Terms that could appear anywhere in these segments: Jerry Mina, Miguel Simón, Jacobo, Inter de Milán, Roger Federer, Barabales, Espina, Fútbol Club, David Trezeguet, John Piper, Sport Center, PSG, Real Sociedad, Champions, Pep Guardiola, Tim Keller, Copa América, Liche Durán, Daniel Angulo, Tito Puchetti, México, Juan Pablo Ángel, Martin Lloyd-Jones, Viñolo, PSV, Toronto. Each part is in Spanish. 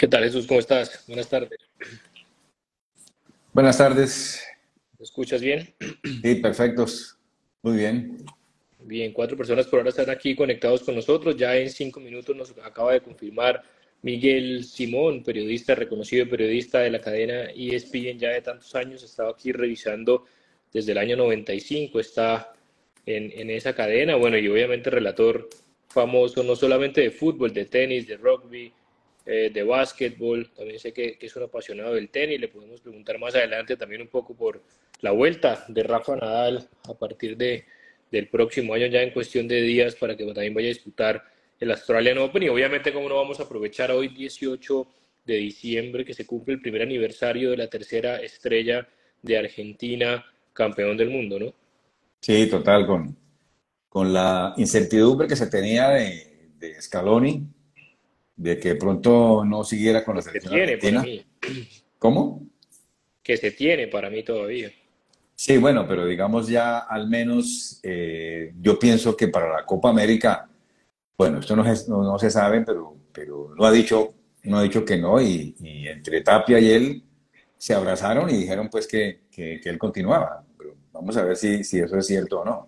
¿Qué tal, Jesús? ¿Cómo estás? Buenas tardes. Buenas tardes. ¿Me escuchas bien? Sí, perfectos. Muy bien. Bien, 4 personas por ahora están aquí conectados con nosotros. Ya en 5 minutos nos acaba de confirmar Miguel Simón, periodista, reconocido periodista de la cadena ESPN ya de tantos años. Estaba aquí revisando desde el año 95, está en esa cadena. Bueno, y obviamente relator famoso, no solamente de fútbol, de tenis, de rugby, de básquetbol. También sé que es un apasionado del tenis. Le podemos preguntar más adelante también un poco por la vuelta de Rafa Nadal a partir del próximo año, ya en cuestión de días, para que también vaya a disputar el Australian Open. Y obviamente, como no vamos a aprovechar hoy, 18 de diciembre, que se cumple el primer aniversario de la tercera estrella de Argentina, campeón del mundo, ¿no? Sí, total, con la incertidumbre que se tenía de Scaloni, de que pronto no siguiera con la selección argentina. ¿Cómo? Que se tiene para mí todavía. Sí, bueno, pero digamos ya al menos yo pienso que para la Copa América, bueno, esto no se sabe, pero no ha dicho que no, y entre Tapia y él se abrazaron y dijeron pues que él continuaba. Pero vamos a ver si eso es cierto o no.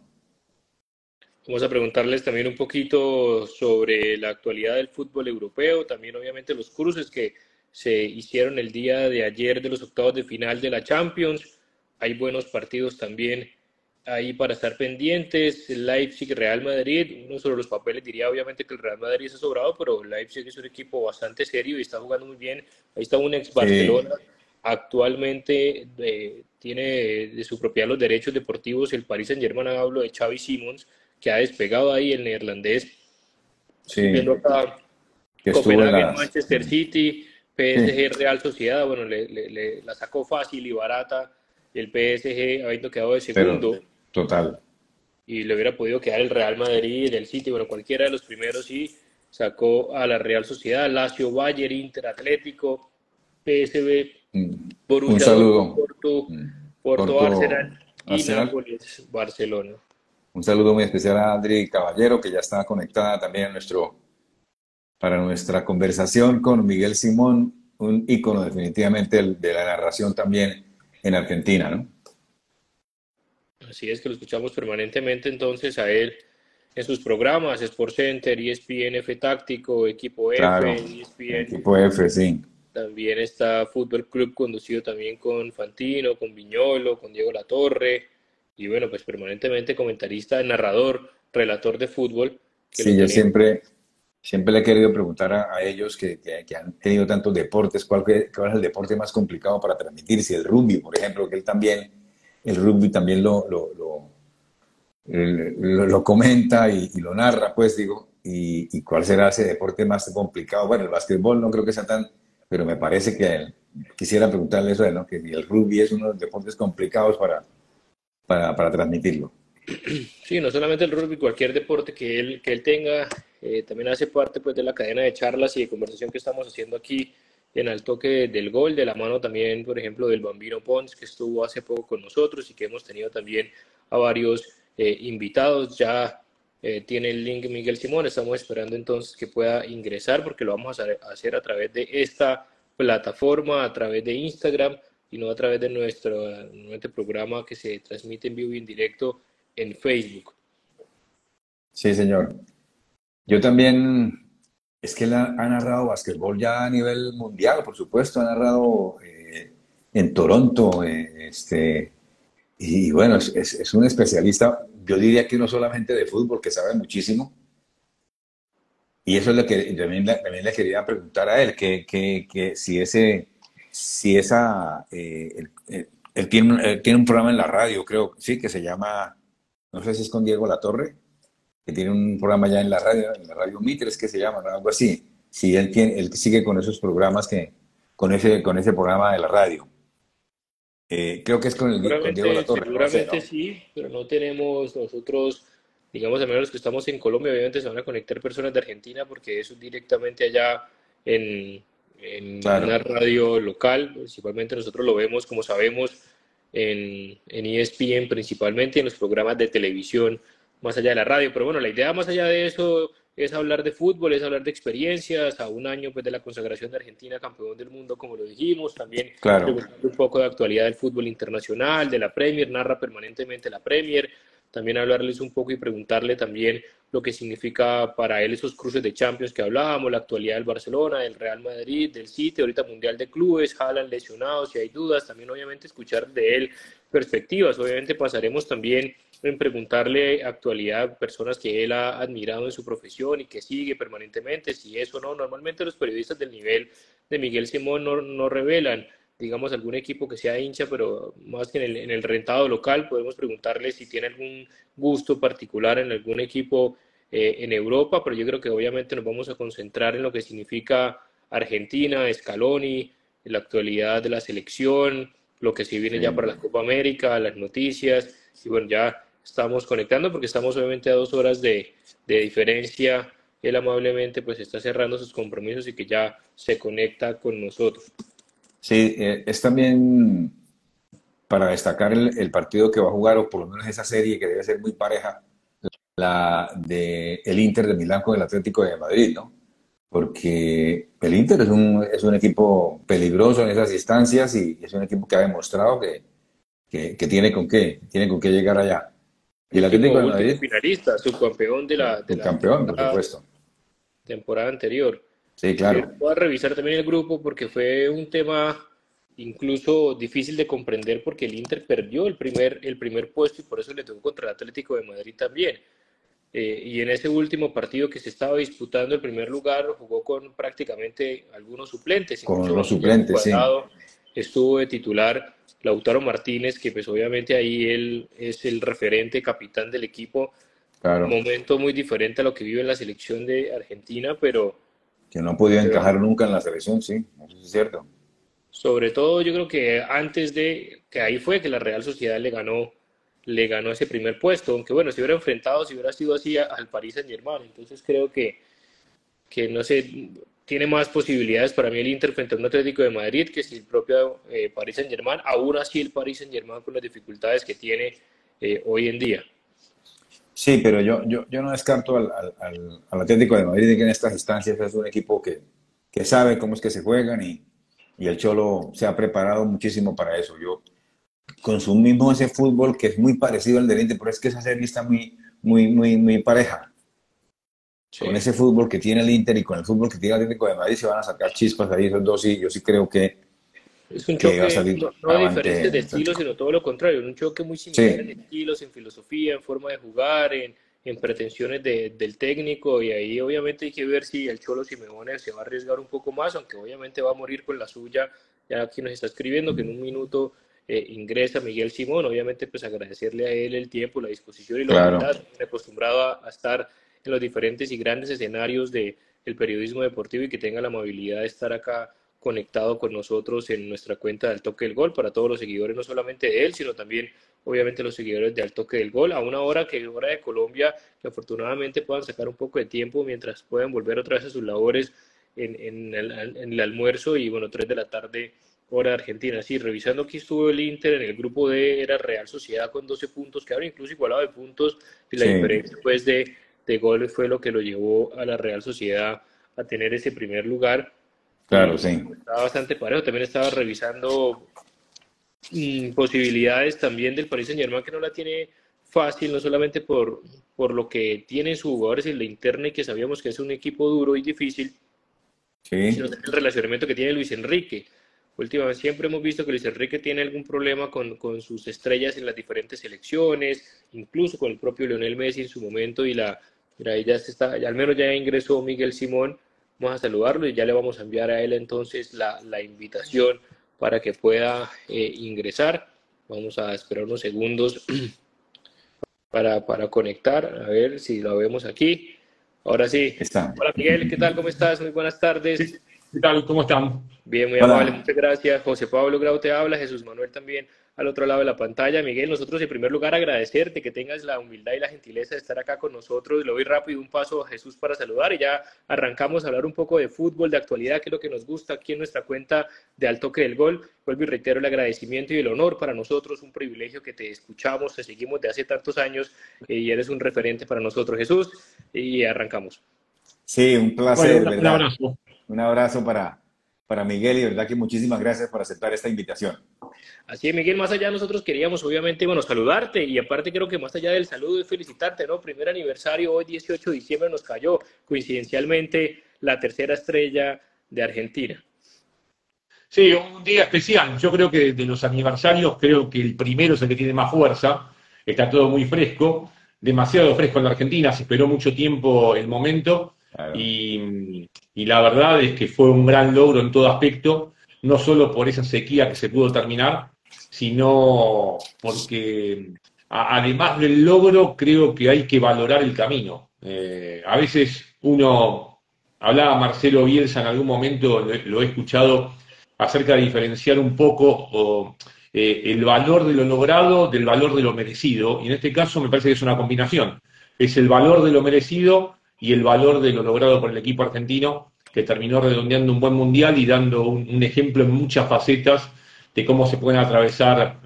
Vamos a preguntarles también un poquito sobre la actualidad del fútbol europeo, también obviamente los cruces que se hicieron el día de ayer de los octavos de final de la Champions. Hay buenos partidos también ahí para estar pendientes. Leipzig, Real Madrid, uno sobre los papeles diría obviamente que el Real Madrid es sobrado, pero Leipzig es un equipo bastante serio y está jugando muy bien. Ahí está un ex Barcelona, sí. Actualmente tiene de su propiedad los derechos deportivos el Paris Saint Germain, hablo de Xavi Simons, que ha despegado ahí el neerlandés. Sí. Copenhague, Manchester City, PSG, Real Sociedad. Bueno, la sacó fácil y barata el PSG, habiendo quedado de segundo. Pero, total. Y le hubiera podido quedar el Real Madrid, el City, bueno, cualquiera de los primeros, sí. Sacó a la Real Sociedad, Lazio, Bayern, Inter, Atlético, PSV, Burruchaga, Porto, Arsenal. Y Nápoles, Barcelona. Un saludo muy especial a Adri Caballero, que ya está conectada también para nuestra conversación con Miguel Simón, un ícono definitivamente de la narración también en Argentina, ¿no? Así es, que lo escuchamos permanentemente entonces a él en sus programas, Sport Center, ESPN F Táctico, Equipo F, claro, ESPN. Equipo F, sí. También está Fútbol Club, conducido también con Fantino, con Viñolo, con Diego Latorre. Y bueno, pues permanentemente comentarista, narrador, relator de fútbol. Sí, yo siempre le he querido preguntar a ellos que han tenido tantos deportes, ¿cuál es el deporte más complicado para transmitir? Si el rugby, por ejemplo, que él también, el rugby también lo comenta y lo narra, pues digo, ¿y cuál será ese deporte más complicado? Bueno, el básquetbol no creo que sea tan, pero me parece que quisiera preguntarle eso, ¿no? Que el rugby es uno de los deportes complicados para transmitirlo. Sí, no solamente el rugby, cualquier deporte que él tenga, también hace parte pues de la cadena de charlas y de conversación que estamos haciendo aquí en Al Toque del Gol, de la mano también, por ejemplo, del Bambino Pons, que estuvo hace poco con nosotros y que hemos tenido también a varios invitados. Ya tiene el link Miguel Simón, estamos esperando entonces que pueda ingresar, porque lo vamos a hacer a través de esta plataforma, a través de Instagram, y no a través de nuestro programa que se transmite en vivo y en directo en Facebook. Sí, señor. Yo también, es que él ha narrado básquetbol ya a nivel mundial, por supuesto, ha narrado en Toronto, y bueno, es un especialista, yo diría que no solamente de fútbol, que sabe muchísimo, y eso es lo que también le quería preguntar a él, que si ese... Si esa, él tiene un programa en la radio, creo, sí, que se llama, no sé si es con Diego Latorre, que tiene un programa ya en la radio Mitres, que se llama, ¿no? Algo así. Sí, él sigue con esos programas, con ese programa de la radio. Creo que es con Diego Latorre. Seguramente no sé, ¿no? Sí, pero no tenemos nosotros, digamos, al menos los que estamos en Colombia, obviamente se van a conectar personas de Argentina, porque eso es directamente allá en claro, una radio local. Principalmente nosotros lo vemos, como sabemos, en ESPN, principalmente en los programas de televisión, más allá de la radio. Pero bueno, la idea más allá de eso es hablar de fútbol, es hablar de experiencias, a un año pues, de la consagración de Argentina campeón del mundo, como lo dijimos, también claro. Un poco de actualidad del fútbol internacional, de la Premier, narra permanentemente la Premier, también hablarles un poco y preguntarle también lo que significa para él esos cruces de Champions que hablábamos, la actualidad del Barcelona, del Real Madrid, del City, ahorita Mundial de Clubes, Haaland lesionado, si hay dudas, también obviamente escuchar de él perspectivas, obviamente pasaremos también en preguntarle actualidad personas que él ha admirado en su profesión y que sigue permanentemente, si es o no. Normalmente los periodistas del nivel de Miguel Simón no revelan, digamos, algún equipo que sea hincha, pero más que en el rentado local, podemos preguntarle si tiene algún gusto particular en algún equipo en Europa, pero yo creo que obviamente nos vamos a concentrar en lo que significa Argentina, Scaloni, la actualidad de la selección, lo que se viene ya para la Copa América, las noticias, y bueno, ya estamos conectando porque estamos obviamente a 2 horas de diferencia. Él amablemente pues está cerrando sus compromisos y que ya se conecta con nosotros. Sí, es también para destacar el partido que va a jugar, o por lo menos esa serie que debe ser muy pareja, la del Inter de Milán con el Atlético de Madrid, ¿no? Porque el Inter es un equipo peligroso en esas instancias y es un equipo que ha demostrado que tiene con qué llegar allá. Y el Atlético de Madrid, finalista, subcampeón de la temporada anterior. Sí, claro. Voy a revisar también el grupo porque fue un tema incluso difícil de comprender porque el Inter perdió el primer puesto y por eso le tocó contra el Atlético de Madrid también. Y en ese último partido que se estaba disputando el primer lugar jugó con prácticamente algunos suplentes. Con los suplentes, sí. Estuvo de titular Lautaro Martínez, que pues obviamente ahí él es el referente, capitán del equipo. Claro. Un momento muy diferente a lo que vive en la selección de Argentina, pero que no ha podido encajar nunca en la selección, sí, eso es cierto. Sobre todo yo creo que antes de que ahí fue que la Real Sociedad le ganó ese primer puesto, aunque bueno, si hubiera sido así al Paris Saint Germain, entonces creo que no sé, tiene más posibilidades para mí el Inter frente a un Atlético de Madrid que si el propio Paris Saint Germain, aún así el Paris Saint Germain con las dificultades que tiene hoy en día. Sí, pero yo no descarto al Atlético de Madrid, que en estas instancias es un equipo que sabe cómo es que se juegan y el Cholo se ha preparado muchísimo para eso. Yo consumimos ese fútbol que es muy parecido al del Inter, pero es que esa serie está muy pareja. Sí. Con ese fútbol que tiene el Inter y con el fútbol que tiene el Atlético de Madrid se van a sacar chispas de ahí esos dos y yo sí creo que es un choque, no diferentes de estilos, sino todo lo contrario, un choque muy similar, sí, en estilos, en filosofía, en forma de jugar, en pretensiones del técnico, y ahí obviamente hay que ver si el Cholo Simeone se va a arriesgar un poco más, aunque obviamente va a morir con la suya. Ya aquí nos está escribiendo que en un minuto ingresa Miguel Simón, obviamente pues agradecerle a él el tiempo, la disposición y la humildad, acostumbrado a estar en los diferentes y grandes escenarios del periodismo deportivo y que tenga la amabilidad de estar acá conectado con nosotros en nuestra cuenta de Al Toque del Gol, para todos los seguidores, no solamente de él, sino también, obviamente, los seguidores de Al Toque del Gol, a una hora que es hora de Colombia, que afortunadamente puedan sacar un poco de tiempo mientras puedan volver otra vez a sus labores en el almuerzo, y bueno, 3 de la tarde, hora de Argentina. Sí, revisando aquí estuvo el Inter en el grupo D, era Real Sociedad con 12 puntos, que ahora incluso igualado de puntos, y la diferencia pues, de goles fue lo que lo llevó a la Real Sociedad a tener ese primer lugar. Claro, sí. Estaba bastante parejo. También estaba revisando posibilidades también del Paris Saint-Germain, que no la tiene fácil, no solamente por lo que tienen sus jugadores en la interna y que sabíamos que es un equipo duro y difícil, sí, sino el relacionamiento que tiene Luis Enrique. Últimamente siempre hemos visto que Luis Enrique tiene algún problema con sus estrellas en las diferentes selecciones, incluso con el propio Lionel Messi en su momento, y al menos ya ingresó Miguel Simón. Vamos a saludarlo y ya le vamos a enviar a él entonces la invitación para que pueda ingresar. Vamos a esperar unos segundos para conectar, a ver si lo vemos aquí. Ahora sí. Está. Hola Miguel, ¿qué tal? ¿Cómo estás? Muy buenas tardes. Sí. ¿Qué tal? ¿Cómo están? Bien, muy amable, muchas gracias. José Pablo Grau te habla, Jesús Manuel también al otro lado de la pantalla. Miguel, nosotros en primer lugar agradecerte que tengas la humildad y la gentileza de estar acá con nosotros. Le doy rápido un paso a Jesús para saludar y ya arrancamos a hablar un poco de fútbol, de actualidad, que es lo que nos gusta aquí en nuestra cuenta de Al Toque del Gol. Vuelvo y reitero el agradecimiento y el honor para nosotros, un privilegio que te escuchamos, te seguimos de hace tantos años y eres un referente para nosotros, Jesús, y arrancamos. Sí, un placer, bueno, ¿verdad? Un abrazo. Un abrazo para Miguel y verdad que muchísimas gracias por aceptar esta invitación. Así es, Miguel, más allá nosotros queríamos obviamente, bueno, saludarte y aparte creo que más allá del saludo es felicitarte, ¿no? Primer aniversario, hoy 18 de diciembre nos cayó coincidencialmente la tercera estrella de Argentina. Sí, un día especial. Yo creo que de los aniversarios, creo que el primero es el que tiene más fuerza. Está todo muy fresco, demasiado fresco en la Argentina, se esperó mucho tiempo el momento. Claro. Y la verdad es que fue un gran logro en todo aspecto, no solo por esa sequía que se pudo terminar, sino porque además del logro creo que hay que valorar el camino. A veces uno, hablaba Marcelo Bielsa en algún momento, lo he escuchado, acerca de diferenciar un poco el valor de lo logrado del valor de lo merecido, y en este caso me parece que es una combinación, es el valor de lo merecido y el valor de lo logrado por el equipo argentino, que terminó redondeando un buen mundial y dando un ejemplo en muchas facetas de cómo se pueden atravesar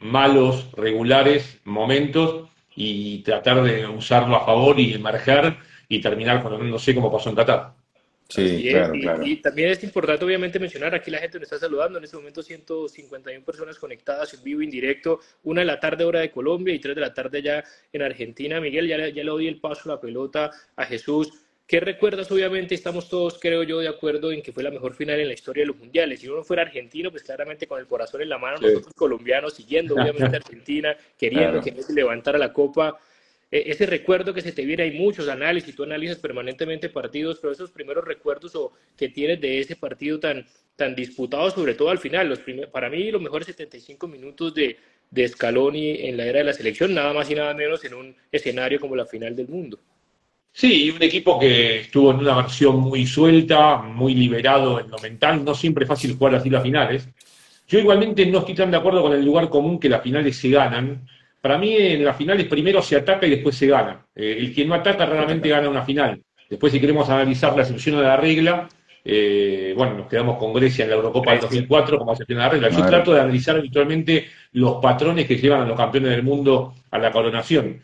malos, regulares, momentos, y tratar de usarlo a favor y emerger y terminar coronándose como pasó en Qatar. Sí, claro, claro. Y también es importante obviamente mencionar, aquí la gente nos está saludando, en este momento 151 personas conectadas en vivo, en directo, 1 de la tarde hora de Colombia y 3 de la tarde ya en Argentina. Miguel, ya le doy el paso, la pelota a Jesús. ¿Qué recuerdas? Obviamente estamos todos, creo yo, de acuerdo en que fue la mejor final en la historia de los mundiales. Si uno fuera argentino, pues claramente con el corazón en la mano, sí. Nosotros colombianos siguiendo obviamente Argentina, queriendo claro. Que Messi levantara la copa. Ese recuerdo que se te viene, hay muchos análisis, tú analizas permanentemente partidos, pero esos primeros recuerdos que tienes de ese partido tan disputado, sobre todo al final, para mí los mejores 75 minutos de Scaloni en la era de la selección, nada más y nada menos en un escenario como la final del mundo. Sí, un equipo que estuvo en una versión muy suelta, muy liberado en lo mental, no siempre es fácil jugar así las finales. Yo igualmente no estoy tan de acuerdo con el lugar común que las finales se ganan. Para mí en las finales primero se ataca y después se gana. El que no ataca raramente gana una final. Después si queremos analizar la excepción de la regla, bueno, nos quedamos con Grecia en la Eurocopa del 2004 como excepción de la regla. Yo trato de analizar habitualmente los patrones que llevan a los campeones del mundo a la coronación.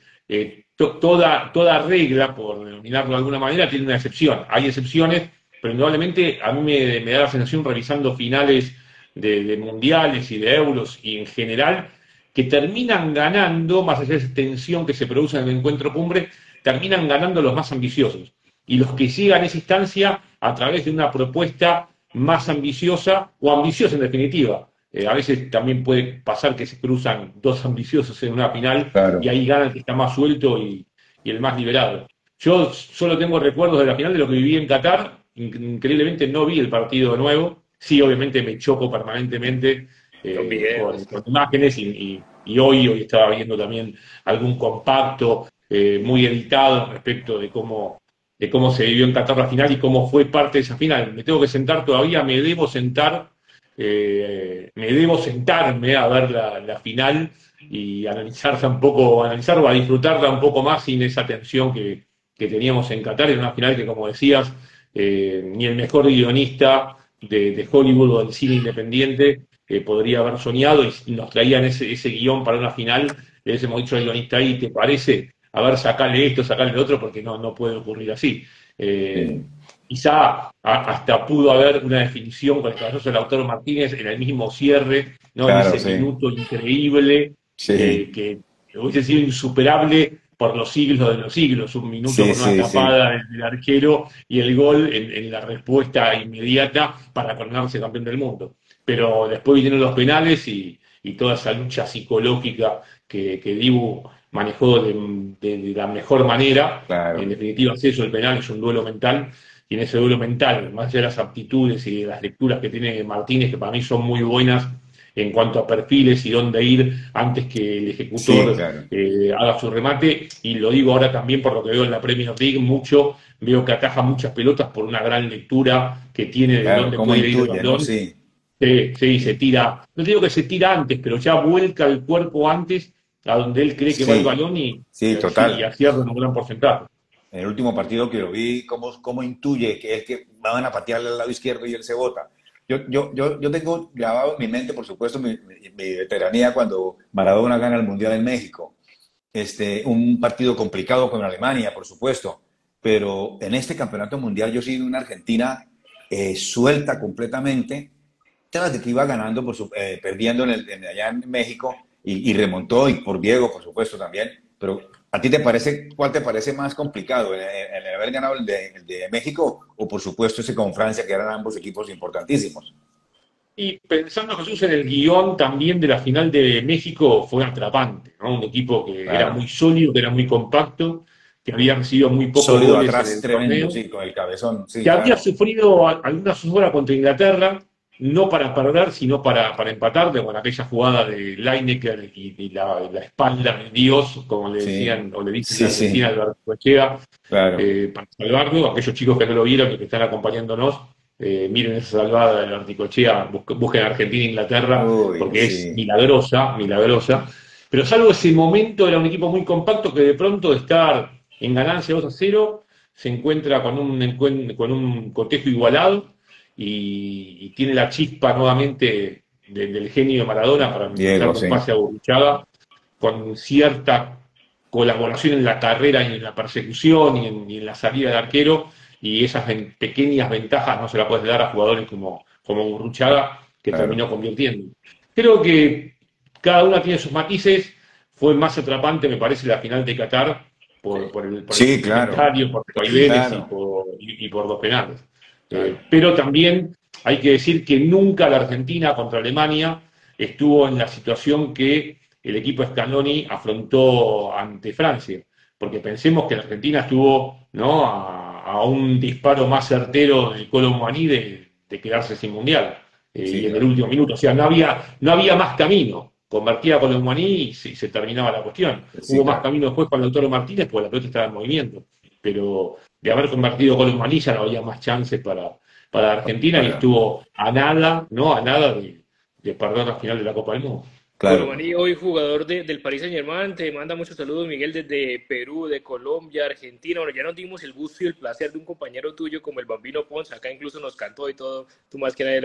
Toda regla, por denominarlo de alguna manera, tiene una excepción. Hay excepciones, pero indudablemente a mí me da la sensación revisando finales de mundiales y de euros y en general, que terminan ganando, más allá de esa tensión que se produce en el encuentro cumbre, terminan ganando los más ambiciosos. Y los que llegan a esa instancia a través de una propuesta más ambiciosa, o ambiciosa en definitiva. A veces también puede pasar que se cruzan dos ambiciosos en una final, claro. Y ahí gana el que está más suelto y el más liberado. Yo solo tengo recuerdos de la final de lo que viví en Qatar, increíblemente no vi el partido de nuevo, sí, obviamente me choco permanentemente, con imágenes y hoy estaba viendo también algún compacto muy editado respecto de cómo se vivió en Qatar la final y cómo fue parte de esa final. Me tengo que sentar todavía, me debo sentarme a ver la final y analizarla a disfrutarla un poco más sin esa tensión que teníamos en Qatar. Era una final que, como decías, ni el mejor guionista de Hollywood o del cine independiente podría haber soñado, y nos traían ese guión para una final, le hemos dicho al guionista ahí, ¿te parece? A ver, sacale esto, sacale lo otro, porque no puede ocurrir así. Quizá hasta pudo haber una definición con el caso de Lautaro Martínez en el mismo cierre, ¿no? Claro, en ese minuto increíble, sí. Que hubiese sido insuperable por los siglos de los siglos, un minuto con una tapada del arquero y el gol en la respuesta inmediata para coronarse campeón del mundo. Pero después vinieron los penales y toda esa lucha psicológica que Dibu manejó de la mejor manera. Claro. En definitiva es eso, el penal es un duelo mental, y en ese duelo mental, más allá de las aptitudes y de las lecturas que tiene Martínez, que para mí son muy buenas en cuanto a perfiles y dónde ir antes que el ejecutor haga su remate, y lo digo ahora también por lo que veo en la Premier League, mucho veo que ataja muchas pelotas por una gran lectura que tiene de dónde puede ir el balón. Sí, se tira, no digo que se tira antes, pero ya vuelca el cuerpo antes a donde él cree que va el balón y acierta en un gran porcentaje. En el último partido que lo vi, ¿cómo intuye que es que van a patearle al lado izquierdo y él se bota? Yo tengo grabado en mi mente, por supuesto, mi veteranía cuando Maradona gana el Mundial en México. Un partido complicado con Alemania, por supuesto. pero en este campeonato mundial yo he sido una Argentina suelta completamente, tras de que iba ganando, perdiendo allá en México, y remontó, y por Diego, por supuesto, también. Pero ¿a ti te parece, cuál te parece más complicado? ¿El haber ganado el de México o, por supuesto, ese con Francia, que eran ambos equipos importantísimos? Y pensando, Jesús, en el guión también de la final de México, fue atrapante, ¿no? Un equipo que era muy sólido, que era muy compacto, que había recibido muy pocos goles. Sólido atrás, tremendo, sí, con el cabezón. Sí, que había sufrido alguna zozobra contra Inglaterra, no para perder, sino para empatar, con aquella jugada de Lineker y la espalda de Dios, como le decían, o le dicen a Alberto Cochea, para salvarlo. Aquellos chicos que no lo vieron y que están acompañándonos, miren esa salvada de Articochea, busquen Argentina e Inglaterra, porque es milagrosa, milagrosa. Pero salvo ese momento, era un equipo muy compacto que de pronto, de estar en ganancia 2-0, se encuentra con un cotejo igualado y tiene la chispa nuevamente del genio de Maradona para meter un pase a Burruchaga, con cierta colaboración en la carrera y en la persecución y en la salida del arquero. Y esas pequeñas ventajas no se las puedes dar a jugadores como Burruchaga, que terminó convirtiendo. Creo que cada una tiene sus matices. Fue más atrapante, me parece, la final de Qatar por los vaivenes y por los penales. Pero también hay que decir que nunca la Argentina contra Alemania estuvo en la situación que el equipo Scaloni afrontó ante Francia. Porque pensemos que la Argentina estuvo, ¿no?, a un disparo más certero del Coloccini de quedarse sin mundial, y en el último minuto. O sea, no había más camino. Convertía a Coloccini y se terminaba la cuestión. Hubo más camino después con Lautaro Martínez, porque la pelota estaba en movimiento. Pero de haber convertido a Coloccini ya no había más chances para Argentina, y estuvo a nada, ¿no?, a nada de perder la final de la Copa del Mundo. Claro. Coloccini, hoy jugador del Paris Saint Germain, te manda muchos saludos, Miguel, desde Perú, de Colombia, Argentina. Bueno, ya nos dimos el gusto y el placer de un compañero tuyo como el Bambino Pons, acá incluso nos cantó y todo, tú más que nadie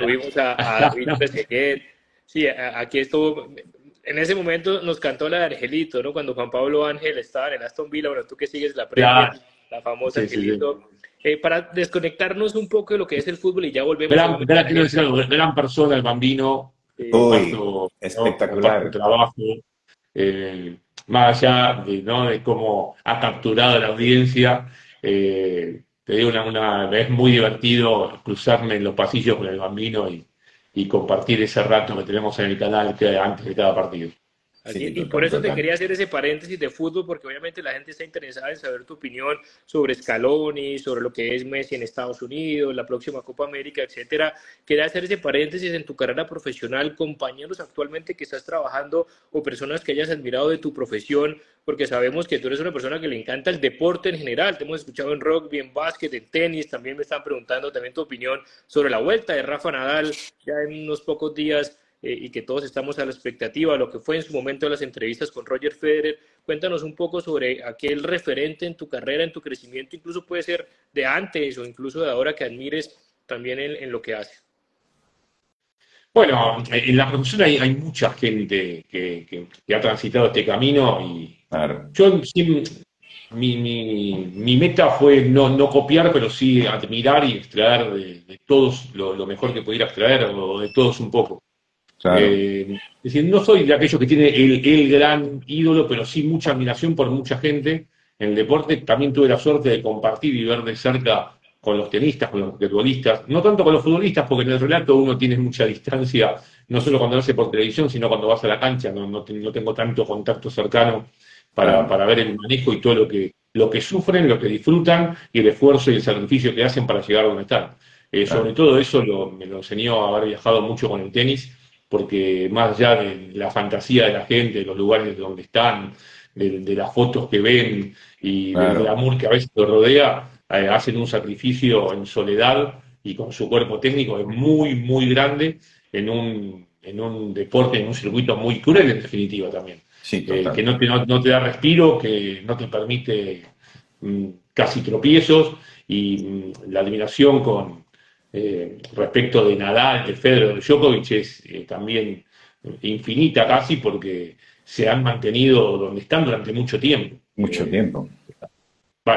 tuvimos a David Peseguet. Sí, aquí estuvo, en ese momento nos cantó la de Argelito, ¿no?, cuando Juan Pablo Ángel estaba en el Aston Villa. Bueno, tú que sigues la Premier, la famosa Angelito. Para desconectarnos un poco de lo que es el fútbol y ya volvemos. Gran persona el Bambino. Espectacular trabajo, más allá de cómo ha capturado a la audiencia. Te digo, es muy divertido cruzarme en los pasillos con el Bambino y compartir ese rato que tenemos en el canal antes de cada partido. Y por eso te quería hacer ese paréntesis de fútbol, porque obviamente la gente está interesada en saber tu opinión sobre Scaloni, sobre lo que es Messi en Estados Unidos, la próxima Copa América, etcétera. Quería hacer ese paréntesis en tu carrera profesional, compañeros actualmente que estás trabajando o personas que hayas admirado de tu profesión, porque sabemos que tú eres una persona que le encanta el deporte en general. Te hemos escuchado en rugby, en básquet, en tenis. También me están preguntando también tu opinión sobre la vuelta de Rafa Nadal ya en unos pocos días, y que todos estamos a la expectativa de lo que fue en su momento las entrevistas con Roger Federer. Cuéntanos un poco sobre aquel referente en tu carrera, en tu crecimiento, incluso puede ser de antes o incluso de ahora, que admires también en lo que hace. Bueno, en la profesión hay mucha gente que ha transitado este camino, y yo mi meta fue no copiar, pero sí admirar y extraer de todos lo mejor que pudiera extraer, o de todos un poco. Es decir, no soy de aquellos que tiene el gran ídolo, pero sí mucha admiración por mucha gente en el deporte. También tuve la suerte de compartir y ver de cerca con los tenistas, con los basquetbolistas, no tanto con los futbolistas, porque en el relato uno tiene mucha distancia, no solo cuando lo hace por televisión, sino cuando vas a la cancha. No tengo tanto contacto cercano para ver el manejo y todo lo que sufren, lo que disfrutan, y el esfuerzo y el sacrificio que hacen para llegar a donde están. Sobre todo eso me lo enseñó haber viajado mucho con el tenis, porque más allá de la fantasía de la gente, de los lugares donde están, de las fotos que ven y del glamour que a veces los rodea, hacen un sacrificio en soledad y con su cuerpo técnico es muy, muy grande en un deporte, en un circuito muy cruel en definitiva también. Sí, que no te da respiro, que no te permite casi tropiezos, y la admiración con... respecto de Nadal, de Federer, de Djokovic es también infinita casi, porque se han mantenido donde están durante mucho tiempo.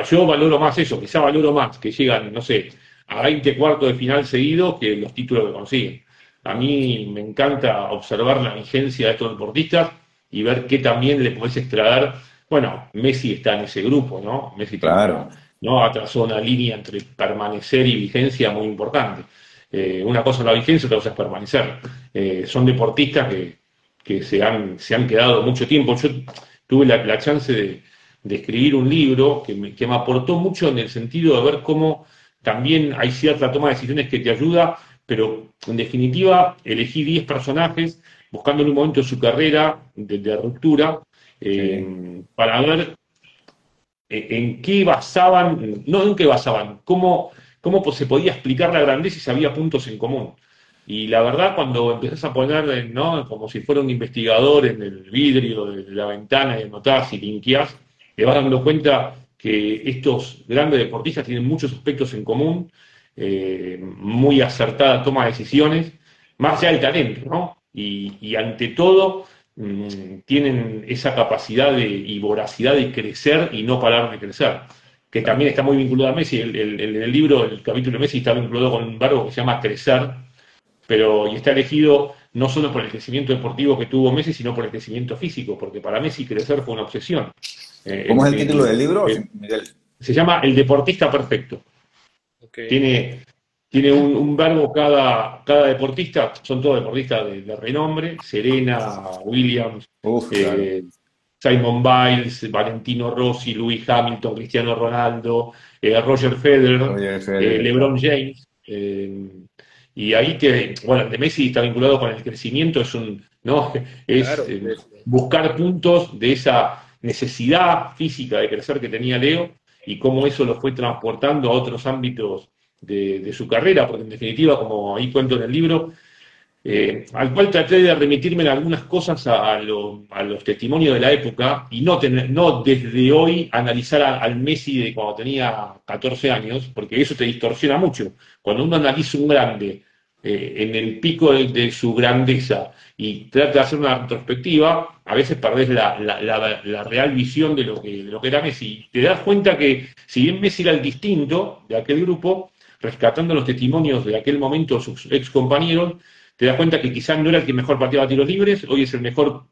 Yo valoro más eso, quizá valoro más que llegan, no sé, a 20 cuartos de final seguidos que los títulos que consiguen. A mí me encanta observar la vigencia de estos deportistas y ver qué también le podés extraer. Bueno, Messi está en ese grupo, ¿no? Messi, claro, ¿no? Atrasó una línea entre permanecer y vigencia muy importante. Una cosa es la vigencia, otra cosa es permanecer. Son deportistas que se han quedado mucho tiempo. Yo tuve la chance de escribir un libro que me aportó mucho en el sentido de ver cómo también hay cierta toma de decisiones que te ayuda, pero en definitiva elegí 10 personajes buscando en un momento su carrera de ruptura, para ver en qué basaban, no en qué basaban, cómo se podía explicar la grandeza y si había puntos en común. Y la verdad, cuando empezás a poner, ¿no?, como si fuera un investigador en el vidrio de la ventana y notás y linkeás, te vas dando cuenta que estos grandes deportistas tienen muchos aspectos en común, muy acertada toma de decisiones, más allá del talento, ¿no? Y ante todo, tienen esa capacidad y voracidad de crecer y no parar de crecer, que también está muy vinculado a Messi. El libro, el capítulo de Messi está vinculado con un verbo que se llama crecer, pero y está elegido no solo por el crecimiento deportivo que tuvo Messi, sino por el crecimiento físico, porque para Messi crecer fue una obsesión. ¿Cómo es el título del libro, Miguel? Se llama El deportista perfecto. Okay. Tiene un verbo cada deportista, son todos deportistas de renombre, Serena, Williams, Simon Biles, Valentino Rossi, Lewis Hamilton, Cristiano Ronaldo, Roger Federer, LeBron James. Y ahí el de Messi está vinculado con el crecimiento, es buscar puntos de esa necesidad física de crecer que tenía Leo y cómo eso lo fue transportando a otros ámbitos de su carrera, porque en definitiva, como ahí cuento en el libro, al cual traté de remitirme en algunas cosas a los testimonios de la época y no desde hoy analizar al Messi de cuando tenía 14 años, porque eso te distorsiona mucho. Cuando uno analiza un grande en el pico de su grandeza y trata de hacer una retrospectiva, a veces perdés la real visión de lo que era Messi. Te das cuenta que, si bien Messi era el distinto de aquel grupo, rescatando los testimonios de aquel momento, sus ex compañeros, te das cuenta que quizás no era el que mejor pateaba tiros libres, hoy es el mejor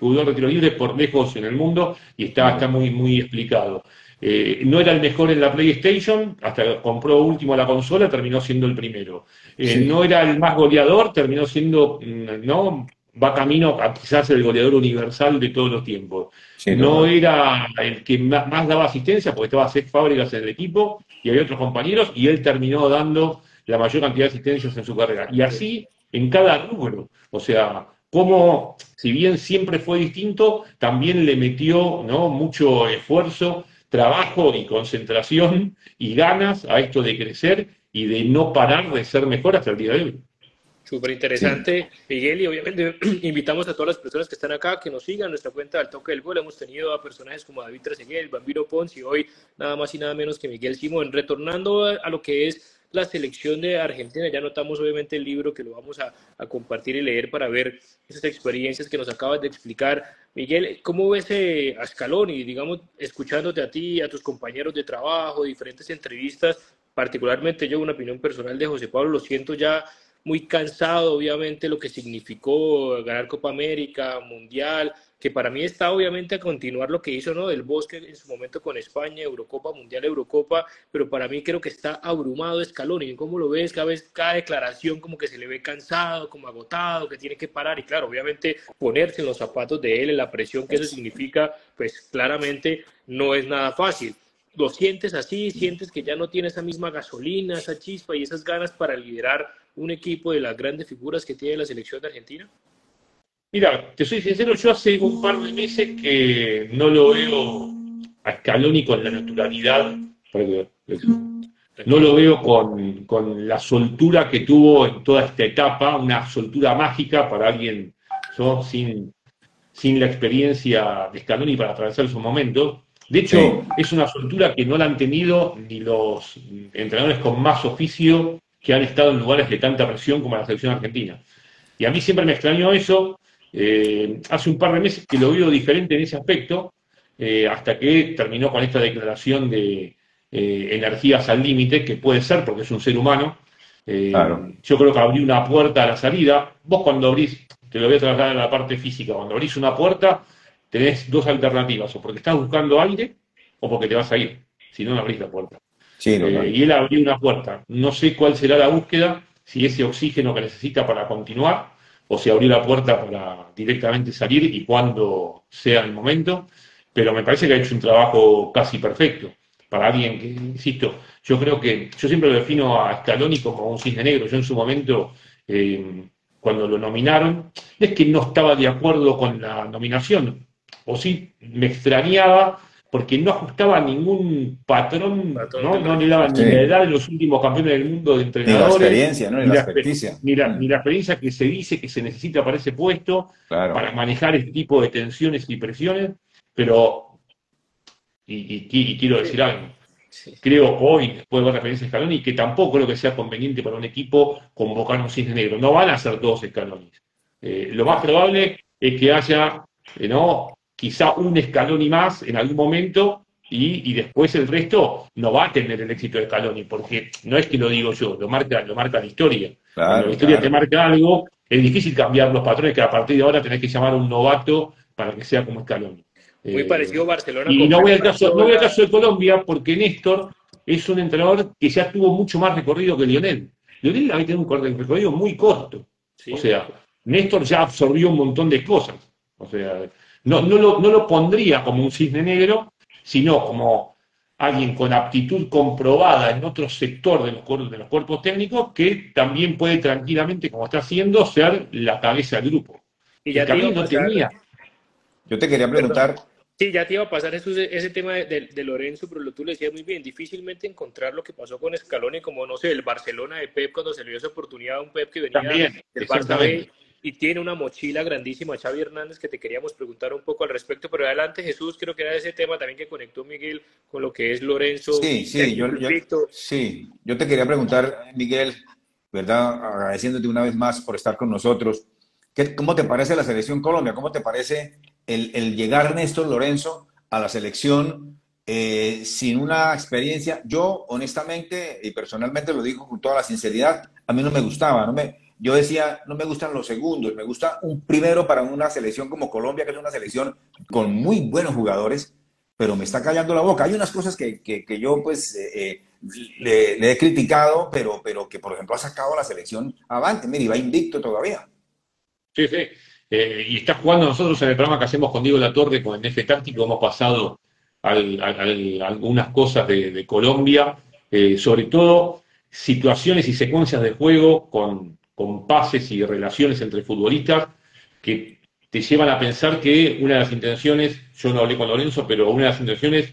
jugador de tiros libres por lejos en el mundo y está muy, muy explicado. No era el mejor en la PlayStation, hasta que compró último la consola, terminó siendo el primero. No era el más goleador, terminó siendo, va camino a quizás el goleador universal de todos los tiempos. Sí, no era el que más daba asistencia, porque estaba Cesc Fábregas en el equipo y había otros compañeros, y él terminó dando la mayor cantidad de asistencias en su carrera. Y así, en cada rubro, o sea, como si bien siempre fue distinto, también le metió, ¿no?, mucho esfuerzo, trabajo y concentración y ganas a esto de crecer y de no parar de ser mejor hasta el día de hoy. Súper interesante, sí, Miguel, y obviamente invitamos a todas las personas que están acá que nos sigan nuestra cuenta del Toque del Gol. Hemos tenido a personajes como David Trezeguet, Bambino Pons y hoy nada más y nada menos que Miguel Simón. Retornando a lo que es la selección de Argentina, ya notamos obviamente el libro que lo vamos a compartir y leer para ver esas experiencias que nos acabas de explicar. Miguel, ¿cómo ves a Scaloni? Digamos, escuchándote a ti, a tus compañeros de trabajo, diferentes entrevistas, particularmente yo, una opinión personal de José Pablo, lo siento ya muy cansado, obviamente, lo que significó ganar Copa América, Mundial, que para mí está obviamente a continuar lo que hizo, ¿no?, Del Bosque en su momento con España, Eurocopa, Mundial, Eurocopa, pero para mí creo que está abrumado Scaloni. ¿Cómo lo ves? Cada vez, cada declaración como que se le ve cansado, como agotado, que tiene que parar y claro, obviamente ponerse en los zapatos de él, en la presión que eso significa, pues claramente no es nada fácil. ¿Lo sientes así? ¿Sientes que ya no tiene esa misma gasolina, esa chispa y esas ganas para liderar un equipo de las grandes figuras que tiene la selección de Argentina? Mira, te soy sincero, yo hace un par de meses que no lo veo a Scaloni con la naturalidad, no lo veo con la soltura que tuvo en toda esta etapa, una soltura mágica para alguien, ¿no?, sin la experiencia de Scaloni para atravesar esos momentos. De hecho, es una soltura que no la han tenido ni los entrenadores con más oficio que han estado en lugares de tanta presión como la selección argentina. Y a mí siempre me extrañó eso. Hace un par de meses que lo veo diferente en ese aspecto, hasta que terminó con esta declaración de energías al límite, que puede ser porque es un ser humano. Claro. Yo creo que abrí una puerta a la salida. Vos cuando abrís, te lo voy a trasladar a la parte física, cuando abrís una puerta tenés dos alternativas, o porque estás buscando aire o porque te vas a ir, si no, no abrís la puerta. Sí, y él abrió una puerta. No sé cuál será la búsqueda, si ese oxígeno que necesita para continuar, o si abrió la puerta para directamente salir y cuando sea el momento, pero me parece que ha hecho un trabajo casi perfecto. Para alguien que, insisto, yo creo que, yo siempre lo defino a Scaloni como un cisne negro. Yo en su momento, cuando lo nominaron, es que no estaba de acuerdo con la nominación, o sí, me extrañaba, porque no ajustaba ningún patrón, ¿no? No le daban ni la edad de los últimos campeones del mundo de entrenadores. Ni la experiencia, ¿no? Ni la experiencia que se dice que se necesita para ese puesto, claro, para manejar este tipo de tensiones y presiones, pero, y quiero decir algo, creo hoy, después de ver la experiencia de Scaloni, que tampoco creo que sea conveniente para un equipo convocar un cisne negro. No van a ser todos Scaloni. Lo más probable es que haya, ¿no?, quizá un Scaloni más en algún momento, y después el resto no va a tener el éxito de Scaloni, porque no es que lo digo yo, lo marca la historia. Claro, cuando la historia te marca algo, es difícil cambiar los patrones, que a partir de ahora tenés que llamar a un novato para que sea como Scaloni. Muy parecido Barcelona. Y no voy al caso de Colombia, porque Néstor es un entrenador que ya tuvo mucho más recorrido que Lionel. Lionel había tenido un recorrido muy corto. ¿Sí? O sea, Néstor ya absorbió un montón de cosas. O sea, no lo pondría como un cisne negro, sino como alguien con aptitud comprobada en otro sector de los cuerpos técnicos, que también puede tranquilamente, como está haciendo, ser la cabeza del grupo. Y ya te digo, no tenía. Yo te quería preguntar. Perdón. Sí, ya te iba a pasar ese tema de Lorenzo, pero tú lo decías muy bien, difícilmente encontrar lo que pasó con Scaloni, como, no sé, el Barcelona de Pep, cuando se le dio esa oportunidad a un Pep que venía también del Barça B, y tiene una mochila grandísima, Xavi Hernández, que te queríamos preguntar un poco al respecto, pero adelante, Jesús, creo que era ese tema también que conectó Miguel con lo que es Lorenzo. Sí, yo te quería preguntar, Miguel, ¿verdad?, agradeciéndote una vez más por estar con nosotros. ¿Cómo te parece la selección Colombia? ¿Cómo te parece el llegar Néstor Lorenzo a la selección sin una experiencia? Yo, honestamente y personalmente, lo digo con toda la sinceridad, a mí no me gustaba, yo decía, no me gustan los segundos, me gusta un primero para una selección como Colombia, que es una selección con muy buenos jugadores, pero me está callando la boca. Hay unas cosas que yo pues le he criticado, pero que, por ejemplo, ha sacado a la selección avante. Mira, y va invicto todavía. Sí, sí. Y está jugando. Nosotros en el programa que hacemos con Diego Latorre, con el jefe táctico, hemos pasado algunas cosas de Colombia, sobre todo situaciones y secuencias de juego con pases y relaciones entre futbolistas que te llevan a pensar que una de las intenciones, yo no hablé con Lorenzo, pero una de las intenciones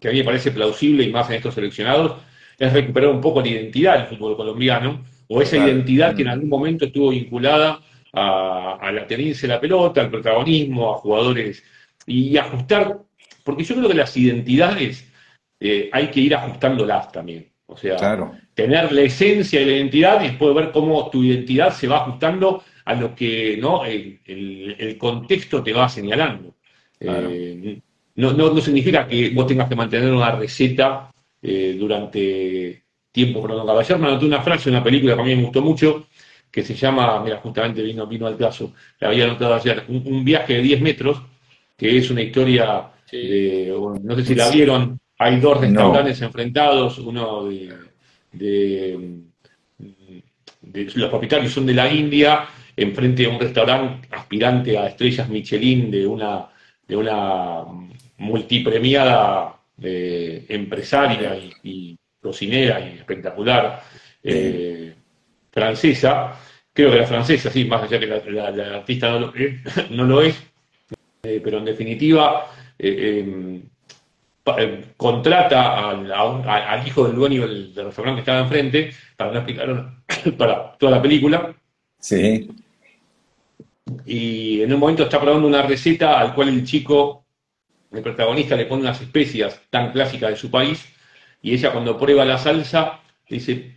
que a mí me parece plausible, y más en estos seleccionados, es recuperar un poco la identidad del fútbol colombiano, o esa identidad que en algún momento estuvo vinculada a la tenencia de la pelota, al protagonismo, a jugadores, y ajustar, porque yo creo que las identidades hay que ir ajustándolas también. O sea, tener la esencia de la identidad y después ver cómo tu identidad se va ajustando a lo que el contexto te va señalando. Claro. No significa que vos tengas que mantener una receta durante tiempo prolongado. Ayer me anoté una frase en una película que a mí me gustó mucho, que se llama, mira, justamente vino al caso, la había anotado ayer, un viaje de 10 metros, que es una historia, no sé si la vieron. Hay dos restaurantes enfrentados, uno de los propietarios son de la India, enfrente de un restaurante aspirante a estrellas Michelin de una multipremiada empresaria y cocinera y espectacular francesa. Creo que la francesa, sí, más allá que la artista no lo es, pero en definitiva... contrata al hijo del dueño del restaurante que estaba enfrente, para no explicar para toda la película. Sí. Y en un momento está probando una receta al cual el protagonista, le pone unas especias tan clásicas de su país, y ella, cuando prueba la salsa, dice,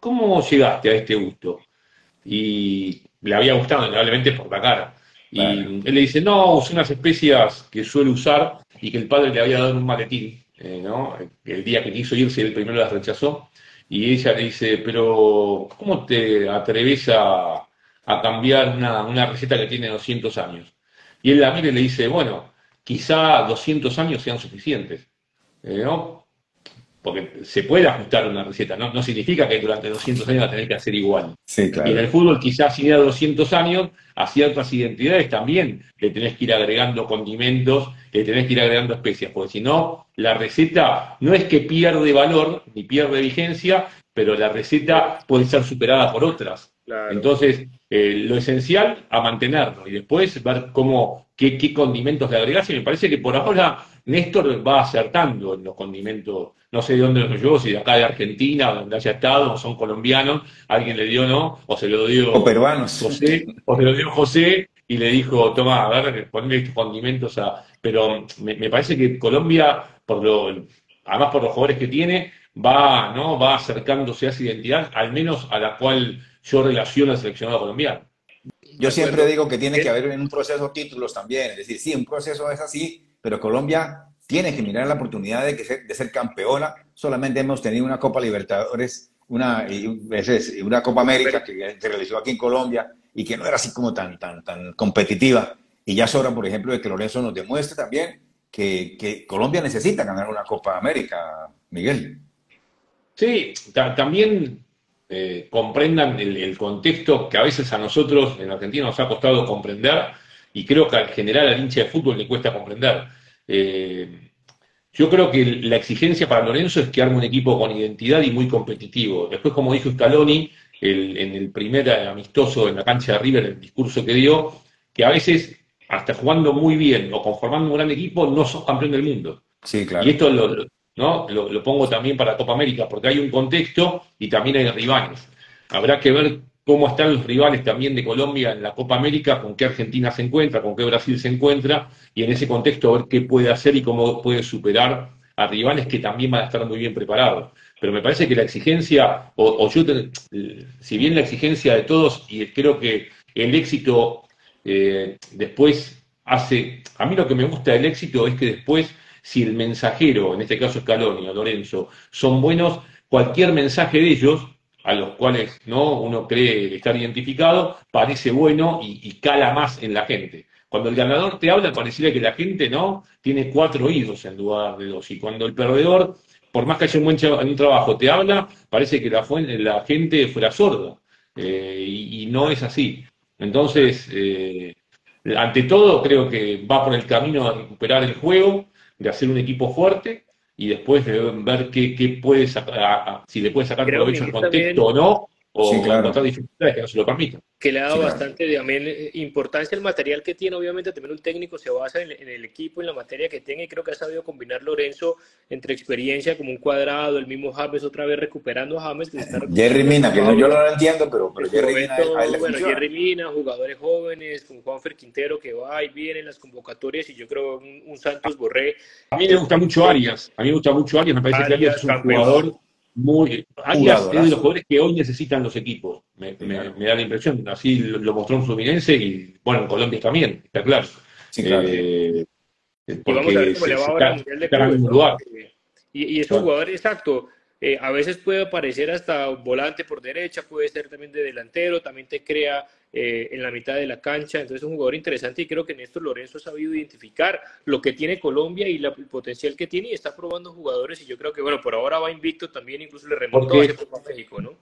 ¿cómo llegaste a este gusto? Y le había gustado, probablemente por la cara. Y él le dice, no, son unas especias que suele usar y que el padre le había dado en un maletín, ¿no? El día que quiso irse, él primero las rechazó. Y ella le dice, pero ¿cómo te atreves a cambiar una receta que tiene 200 años? Y él la mira y le dice, bueno, quizá 200 años sean suficientes, ¿no? Porque se puede ajustar una receta, no significa que durante 200 años la tenés que hacer igual. Sí, claro. Y en el fútbol quizás si da 200 años, a ciertas identidades también le tenés que ir agregando condimentos, le tenés que ir agregando especias, porque si no, la receta no es que pierde valor ni pierde vigencia, pero la receta puede ser superada por otras. Claro. Entonces, lo esencial a mantenerlo y después ver cómo qué condimentos le agregás. Y me parece que por ahora Néstor va acertando en los condimentos. No sé de dónde los llevó, si de acá de Argentina, donde haya estado, o son colombianos, alguien le dio, ¿no? O se lo dio peruanos. José, o se lo dio José y le dijo, toma, a ver, ponme estos condimentos a... Pero me parece que Colombia, además por los jugadores que tiene, va acercándose a esa identidad, al menos a la cual yo relaciono al seleccionado colombiano. Yo siempre digo que tiene que haber en un proceso títulos también, es decir, sí, un proceso es así, pero Colombia tiene que mirar la oportunidad de ser campeona. Solamente hemos tenido una Copa Libertadores, una Copa América que se realizó aquí en Colombia y que no era así como tan competitiva. Y ya sobra, por ejemplo, de que Lorenzo nos demuestre también que Colombia necesita ganar una Copa América, Miguel. Sí, también comprendan el contexto que a veces a nosotros en Argentina nos ha costado comprender y creo que al general, al hincha de fútbol le cuesta comprender. Yo creo que la exigencia para Lorenzo es que arme un equipo con identidad y muy competitivo. Después, como dijo Scaloni en el primer amistoso en la cancha de River, el discurso que dio, que a veces hasta jugando muy bien o conformando un gran equipo no sos campeón del mundo. Sí, claro. Y esto lo pongo también para Copa América, porque hay un contexto y también hay rivales. Habrá que ver cómo están los rivales también de Colombia en la Copa América, con qué Argentina se encuentra, con qué Brasil se encuentra, y en ese contexto ver qué puede hacer y cómo puede superar a rivales que también van a estar muy bien preparados. Pero me parece que la exigencia, si bien la exigencia de todos, y creo que el éxito después hace... A mí lo que me gusta del éxito es que después... Si el mensajero, en este caso Scaloni o Lorenzo, son buenos, cualquier mensaje de ellos, a los cuales no uno cree estar identificado, parece bueno y cala más en la gente. Cuando el ganador te habla, pareciera que la gente no tiene 4 oídos en lugar de 2. Y cuando el perdedor, por más que haya un trabajo, te habla, parece que la gente fuera sorda. Y no es así. Entonces, ante todo, creo que va por el camino de recuperar el juego, de hacer un equipo fuerte y después de ver qué puede sacar, si le puede sacar provecho al contexto también, o no, o sí, claro, encontrar dificultades que no se lo permitan. Que le ha dado bastante también importancia el material que tiene. Obviamente también un técnico se basa en el equipo, en la materia que tiene, y creo que ha sabido combinar Lorenzo entre experiencia como un Cuadrado, el mismo James, otra vez recuperando a James. Que está Jerry Mina, que yo no lo entiendo, pero Jerry Mina, Jerry Mina, jugadores jóvenes, con Juanfer Quintero que va y viene en las convocatorias, y yo creo un Santos Borré. A mí me gusta mucho Arias, me parece que Arias es un jugador... Arias es de los jugadores que hoy necesitan los equipos, me da la impresión, así lo mostró un Fluminense y bueno, en Colombia también, está claro. Sí, claro. Y vamos a ver cómo le va ahora al Mundial de Clubes. Y es un jugador exacto. A veces puede aparecer hasta volante por derecha, puede ser también de delantero, también te crea en la mitad de la cancha, entonces es un jugador interesante y creo que Néstor Lorenzo ha sabido identificar lo que tiene Colombia y el potencial que tiene y está probando jugadores y yo creo que, bueno, por ahora va invicto también, incluso le remontó a Copa México, ¿no?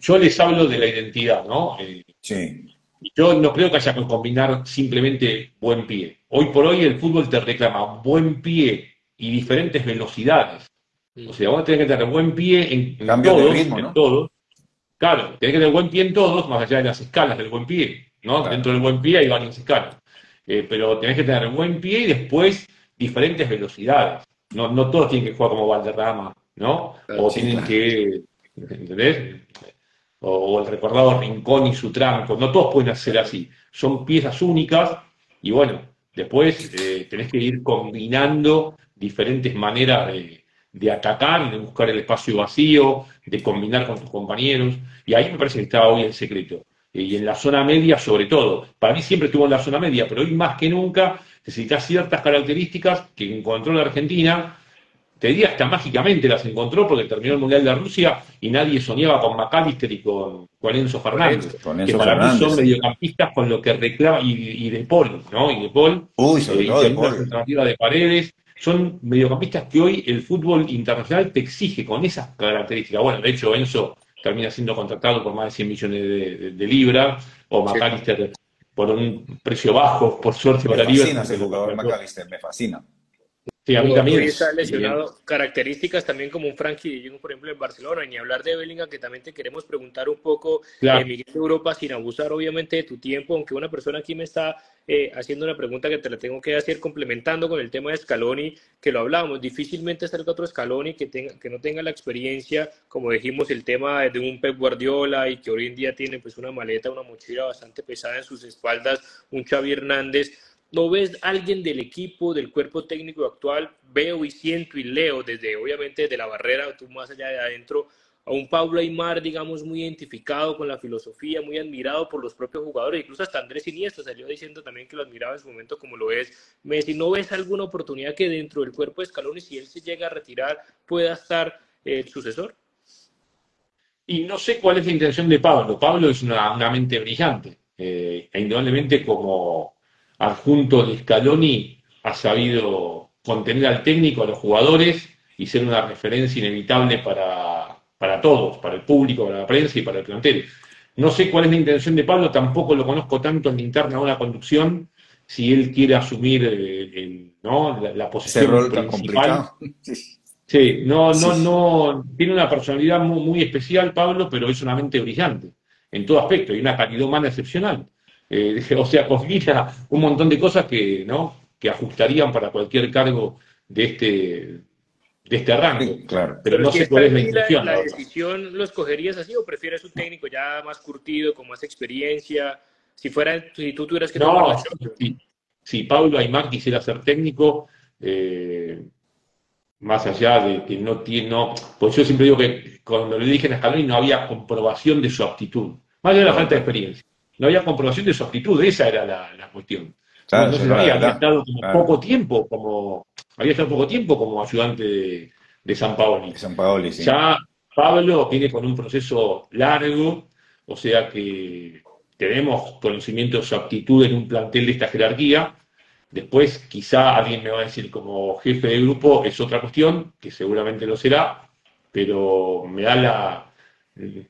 Yo les hablo de la identidad, ¿no? Sí. Yo no creo que haya que combinar simplemente buen pie. Hoy por hoy el fútbol te reclama buen pie y diferentes velocidades. O sea, vos tenés que tener buen pie en todos, ritmo, ¿no? En todos. Claro, tenés que tener buen pie en todos, más allá de las escalas del buen pie, ¿no? Claro. Dentro del buen pie hay varias escalas. Pero tenés que tener buen pie y después diferentes velocidades. No todos tienen que jugar como Valderrama, ¿no? Claro, o tienen que... ¿Entendés? O el recordado Rincón y su tranco. No todos pueden hacer así. Son piezas únicas y bueno, después tenés que ir combinando diferentes maneras de atacar, de buscar el espacio vacío, de combinar con tus compañeros, y ahí me parece que estaba hoy el secreto. y en la zona media sobre todo. Para mí siempre estuvo en la zona media, pero hoy más que nunca necesitas ciertas características que encontró la Argentina. Te diría hasta mágicamente las encontró porque terminó el Mundial de Rusia y nadie soñaba con McAllister y con Enzo Fernández. Con Enzo que para Fernández. Mí son mediocampistas con lo que reclama, y De Paul, ¿no? Y De Paul, sobre todo De Paul. Alternativa de Paredes. Son mediocampistas que hoy el fútbol internacional te exige con esas características. Bueno, de hecho Enzo termina siendo contratado por más de 100 millones de libras, o McAllister por un precio bajo, por suerte para Libra. Me fascina ese jugador McAllister, me fascina. Sí, a mí también. Está lesionado características también como un Frankie de Jong, por ejemplo, en Barcelona, y ni hablar de Bellingham, que también te queremos preguntar un poco, Miguel, de Europa, sin abusar obviamente de tu tiempo, aunque una persona aquí me está haciendo una pregunta que te la tengo que hacer, complementando con el tema de Scaloni, que lo hablábamos, difícilmente salga otro Scaloni que no tenga la experiencia, como dijimos, el tema de un Pep Guardiola, y que hoy en día tiene pues una maleta, una mochila bastante pesada en sus espaldas, un Xavi Hernández. ¿No ves alguien del equipo, del cuerpo técnico actual? Veo y siento y leo desde, obviamente, desde la barrera, tú más allá de adentro, a un Pablo Aimar, digamos, muy identificado con la filosofía, muy admirado por los propios jugadores. Incluso hasta Andrés Iniesta salió diciendo también que lo admiraba en su momento, como lo es Messi. ¿No ves alguna oportunidad que dentro del cuerpo de Scaloni, si él se llega a retirar, pueda estar el sucesor? Y no sé cuál es la intención de Pablo. Pablo es una mente brillante. E indudablemente como adjunto de Scaloni ha sabido contener al técnico, a los jugadores, y ser una referencia inevitable para todos, para el público, para la prensa y para el plantel. No sé cuál es la intención de Pablo, tampoco lo conozco tanto en la interna o en la conducción, si él quiere asumir ¿no? la posición principal. Sí, no, tiene una personalidad muy, muy especial Pablo, pero es una mente brillante en todo aspecto y una calidad humana excepcional. O sea, combina un montón de cosas que que ajustarían para cualquier cargo de este rango. Sí, claro. Pero no sé cuál es la intención. ¿La decisión lo escogerías así o prefieres un técnico ya más curtido, con más experiencia? Si tú tuvieras que tomar la Champions. Si Pablo Aimar quisiera ser técnico, más allá de que no tiene... Pues yo siempre digo que cuando le dije a Scaloni no había comprobación de su aptitud. Más allá de la falta de experiencia. No había comprobación de su aptitud, esa era la cuestión. Claro, entonces había estado poco tiempo como ayudante de Sampaoli. Sí. Ya Pablo viene con un proceso largo, o sea que tenemos conocimiento de su aptitud en un plantel de esta jerarquía. Después quizá alguien me va a decir como jefe de grupo, es otra cuestión, que seguramente lo será, pero me da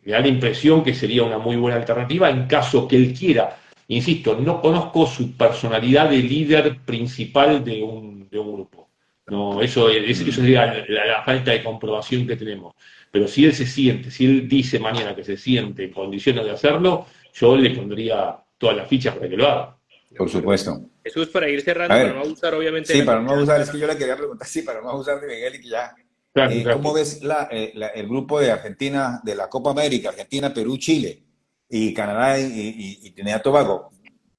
la impresión que sería una muy buena alternativa en caso que él quiera. Insisto, no conozco su personalidad de líder principal de un grupo. No, eso sería la falta de comprobación que tenemos. Pero si él se siente, si él dice mañana que se siente en condiciones de hacerlo, yo le pondría todas las fichas para que lo haga. Por supuesto. Eso es para ir cerrando, para no abusar, obviamente. Sí, para no abusar, es que yo le quería preguntar, sí, para no abusar de Miguel y que ya... ¿Cómo ves el grupo de Argentina, de la Copa América, Argentina, Perú, Chile, y Canadá y Trinidad y Tobago?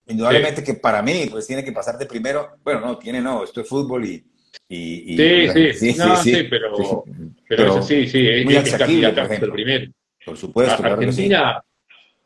Indudablemente que para mí, pues tiene que pasar de primero, esto es fútbol y es asequible, por ejemplo. Primero. Por supuesto, Argentina, claro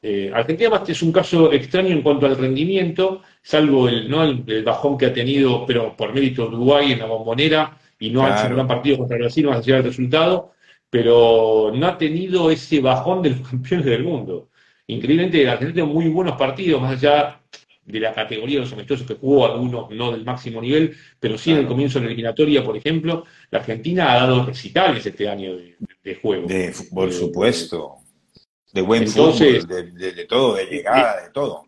que sí. Argentina es un caso extraño en cuanto al rendimiento, salvo el bajón que ha tenido, pero por mérito de Uruguay en la Bombonera, y no ha hecho un gran partido contra Brasil, más allá del resultado, pero no ha tenido ese bajón de los campeones del mundo. Increíblemente, ha tenido muy buenos partidos, más allá de la categoría de los amistosos que jugó, algunos no del máximo nivel, pero sí en el comienzo de la eliminatoria, por ejemplo, la Argentina ha dado recitales este año de juego. Por supuesto, de buen fútbol, de todo, de llegada, de todo.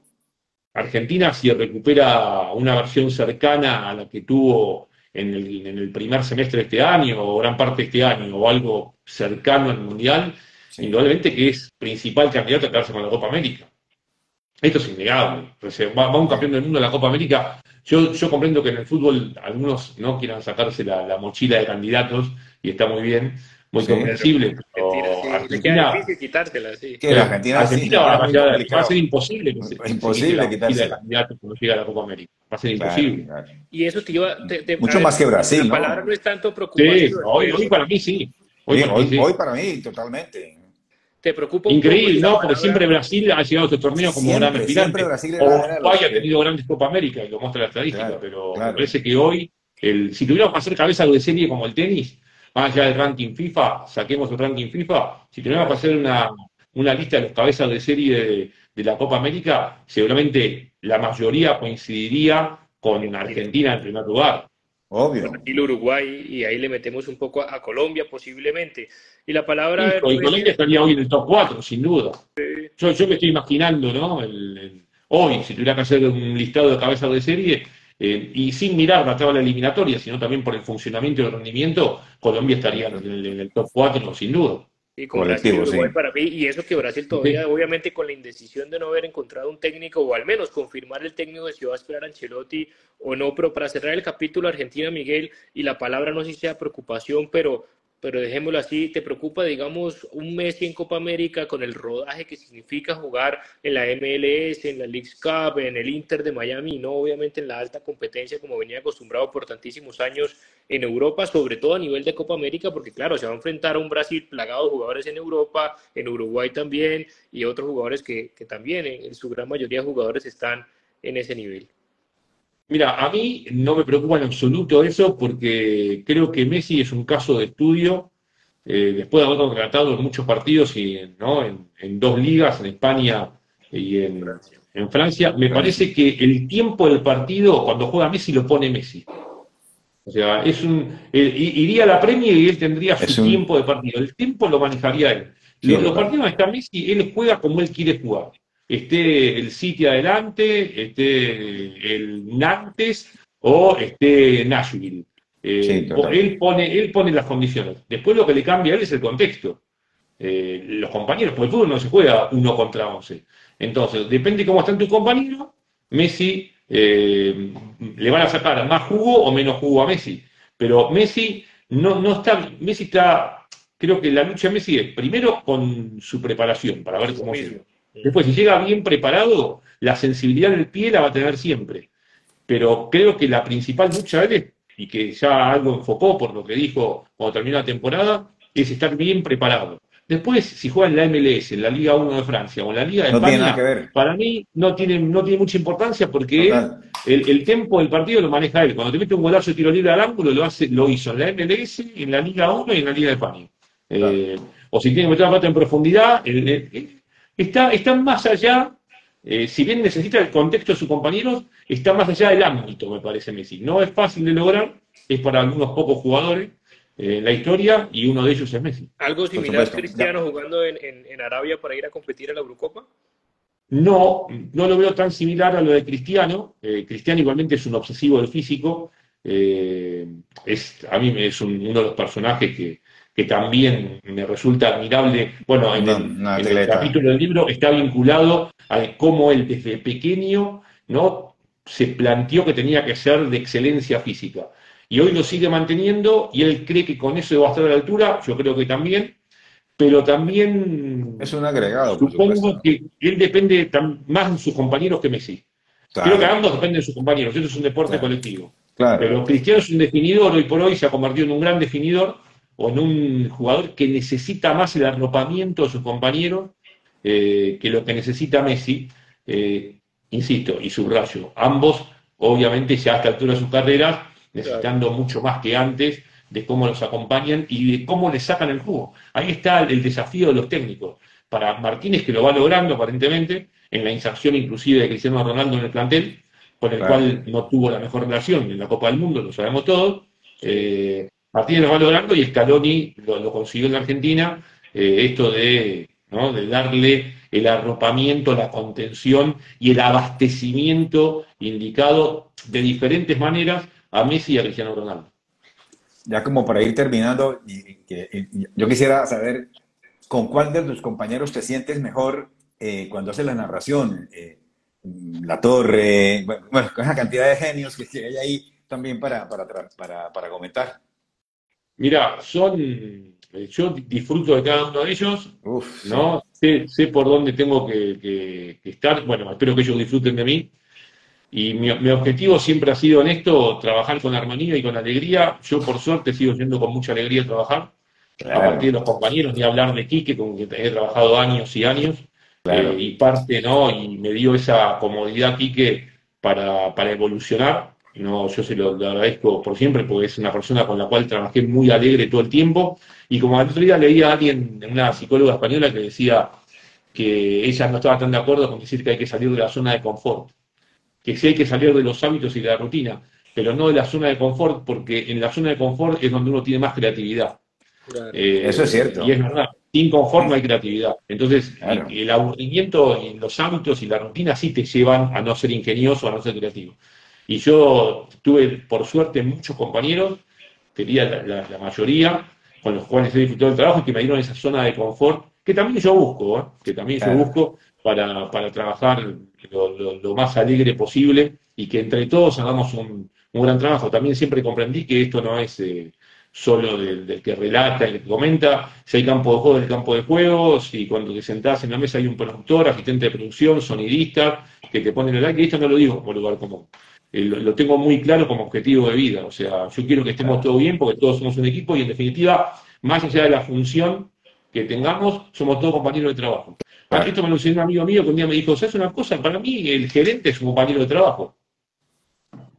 Argentina, si recupera una versión cercana a la que tuvo en el primer semestre de este año, o gran parte de este año, o algo cercano al Mundial, indudablemente que es principal candidato a quedarse con la Copa América. Esto es innegable. Va un campeón del mundo a la Copa América. Yo comprendo que en el fútbol algunos no quieran sacarse la mochila de candidatos, y está muy bien, muy comprensible, pero Argentina... Va a ser imposible quitarse la candidato cuando llega a la Copa América. Va a ser imposible. Claro. Y eso mucho más que Brasil, ¿no? La palabra no es tanto preocupación. Hoy para mí sí. Hoy para mí, totalmente. ¿Te preocupa? Increíble, ¿no? Porque siempre Brasil ha llegado a este torneo como un gran aspirante. O haya tenido grandes Copa América, y lo muestra la estadística, claro, pero claro, me parece que hoy, si tuviéramos que hacer cabeza de serie como el tenis, más allá del ranking FIFA, saquemos el ranking FIFA, si tuviéramos que hacer una lista de los cabezas de serie de la Copa América, seguramente la mayoría coincidiría con Argentina en primer lugar. Obvio. Brasil, Uruguay, y ahí le metemos un poco a Colombia posiblemente. Y la palabra... Sí, y Colombia estaría hoy en el top 4, sin duda. Yo me estoy imaginando, ¿no? Hoy, si tuviera que hacer un listado de cabezas de serie, y sin mirar la tabla eliminatoria, sino también por el funcionamiento y el rendimiento, Colombia estaría en el top 4, sin duda. Y con Brasil, Uruguay, sí, para mí, y eso que Brasil todavía, sí, obviamente con la indecisión de no haber encontrado un técnico, o al menos confirmar el técnico de si va a esperar a Ancelotti o no. Pero para cerrar el capítulo Argentina, Miguel, y la palabra no sé si sea preocupación, pero dejémoslo así, ¿te preocupa, digamos, un Messi en Copa América con el rodaje que significa jugar en la MLS, en la Leagues Cup, en el Inter de Miami, y no obviamente en la alta competencia como venía acostumbrado por tantísimos años en Europa, sobre todo a nivel de Copa América, porque claro, se va a enfrentar a un Brasil plagado de jugadores en Europa, en Uruguay también, y otros jugadores que también, en su gran mayoría de jugadores, están en ese nivel? Mira, a mí no me preocupa en absoluto eso, porque creo que Messi es un caso de estudio, después de haberlo tratado en muchos partidos, y ¿no? en dos ligas, en España y en Francia, me parece que el tiempo del partido, cuando juega Messi, lo pone Messi. O sea, es iría a la Premier y él tendría su tiempo de partido. El tiempo lo manejaría él. Sí, los partidos donde está Messi, él juega como él quiere jugar. Esté el City adelante, esté el Nantes o esté Nashville. Él pone las condiciones. Después lo que le cambia a él es el contexto. Los compañeros, porque el fútbol no se juega 1 contra 11. Entonces, depende cómo están tus compañeros, Messi... le van a sacar más jugo o menos jugo a Messi, pero Messi está, creo que la lucha de Messi es primero con su preparación para ver cómo llega. Después, si llega bien preparado, la sensibilidad del pie la va a tener siempre, pero creo que la principal lucha de él, y que ya algo enfocó por lo que dijo cuando terminó la temporada, es estar bien preparado. Después, si juega en la MLS, en la Liga 1 de Francia o en la Liga de España, para mí no tiene mucha importancia, porque el tiempo del partido lo maneja él. Cuando te mete un golazo de tiro libre al ángulo, lo hizo en la MLS, en la Liga 1 y en la Liga de España. O si tiene que meter la pata en profundidad, está más allá, si bien necesita el contexto de sus compañeros, está más allá del ámbito, me parece Messi. No es fácil de lograr, es para algunos pocos jugadores la historia, y uno de ellos es Messi. ¿Algo similar a Cristiano jugando en Arabia para ir a competir a la Eurocopa? No lo veo tan similar a lo de Cristiano. Cristiano igualmente es un obsesivo del físico. A mí es uno de los personajes que también me resulta admirable. Bueno, en el capítulo del libro está vinculado a cómo él desde pequeño, ¿no?, se planteó que tenía que ser de excelencia física. Y hoy lo sigue manteniendo, y él cree que con eso va a estar a la altura. Yo creo que también, pero también es un agregado. Supongo que él depende más de sus compañeros que Messi. Claro. Creo que ambos dependen de sus compañeros. Eso es un deporte colectivo. Claro. Pero Cristiano es un definidor, hoy por hoy se ha convertido en un gran definidor, o en un jugador que necesita más el arropamiento de sus compañeros que lo que necesita Messi. Insisto, y subrayo, ambos, obviamente, ya a esta altura de sus carreras, necesitando mucho más que antes de cómo los acompañan y de cómo les sacan el jugo. Ahí está el desafío de los técnicos. Para Martínez, que lo va logrando aparentemente, en la inserción inclusive de Cristiano Ronaldo en el plantel, con el cual no tuvo la mejor relación en la Copa del Mundo, lo sabemos todos. Martínez lo va logrando, y Scaloni lo consiguió en la Argentina, esto de darle el arropamiento, la contención y el abastecimiento indicado de diferentes maneras a Messi y a Cristiano Ronaldo. Ya como para ir terminando, yo quisiera saber con cuál de tus compañeros te sientes mejor cuando haces la narración. Latorre, bueno, con la cantidad de genios que hay ahí también para comentar. Mira, yo disfruto de cada uno de ellos, ¿no? Sé por dónde tengo que estar. Bueno, espero que ellos disfruten de mí. Y mi objetivo siempre ha sido en esto, trabajar con armonía y con alegría. Yo, por suerte, sigo yendo con mucha alegría a trabajar. Claro. A partir de los compañeros, ni hablar de Quique, con quien he trabajado años y años, claro. Y parte, ¿no? Y me dio esa comodidad Quique para evolucionar. No, yo se lo agradezco por siempre, porque es una persona con la cual trabajé muy alegre todo el tiempo. Y como el otro día leía a alguien, una psicóloga española, que decía que ella no estaba tan de acuerdo con decir que hay que salir de la zona de confort, que sí hay que salir de los hábitos y de la rutina, pero no de la zona de confort, porque en la zona de confort es donde uno tiene más creatividad. Claro. Eso es cierto. Y es verdad, sin confort no hay creatividad. Entonces, claro, el aburrimiento en los hábitos y la rutina sí te llevan a no ser ingenioso, a no ser creativo. Y yo tuve, por suerte, muchos compañeros, tenía la mayoría, con los cuales he disfrutado el trabajo y que me dieron esa zona de confort, que también yo busco, que también claro, yo busco para trabajar lo más alegre posible y que entre todos hagamos un gran trabajo. También siempre comprendí que esto no es solo del que relata, el que comenta. Si hay campo de juego, del campo de juego, si cuando te sentás en la mesa hay un productor, asistente de producción, sonidista, que te ponen el like, y esto no lo digo como lugar común. Lo tengo muy claro como objetivo de vida. O sea, yo quiero que estemos todos bien porque todos somos un equipo y, en definitiva, más allá de la función que tengamos, somos todos compañeros de trabajo. Claro. Esto me lo enseñó un amigo mío que un día me dijo, ¿sabes una cosa? Para mí el gerente es un compañero de trabajo.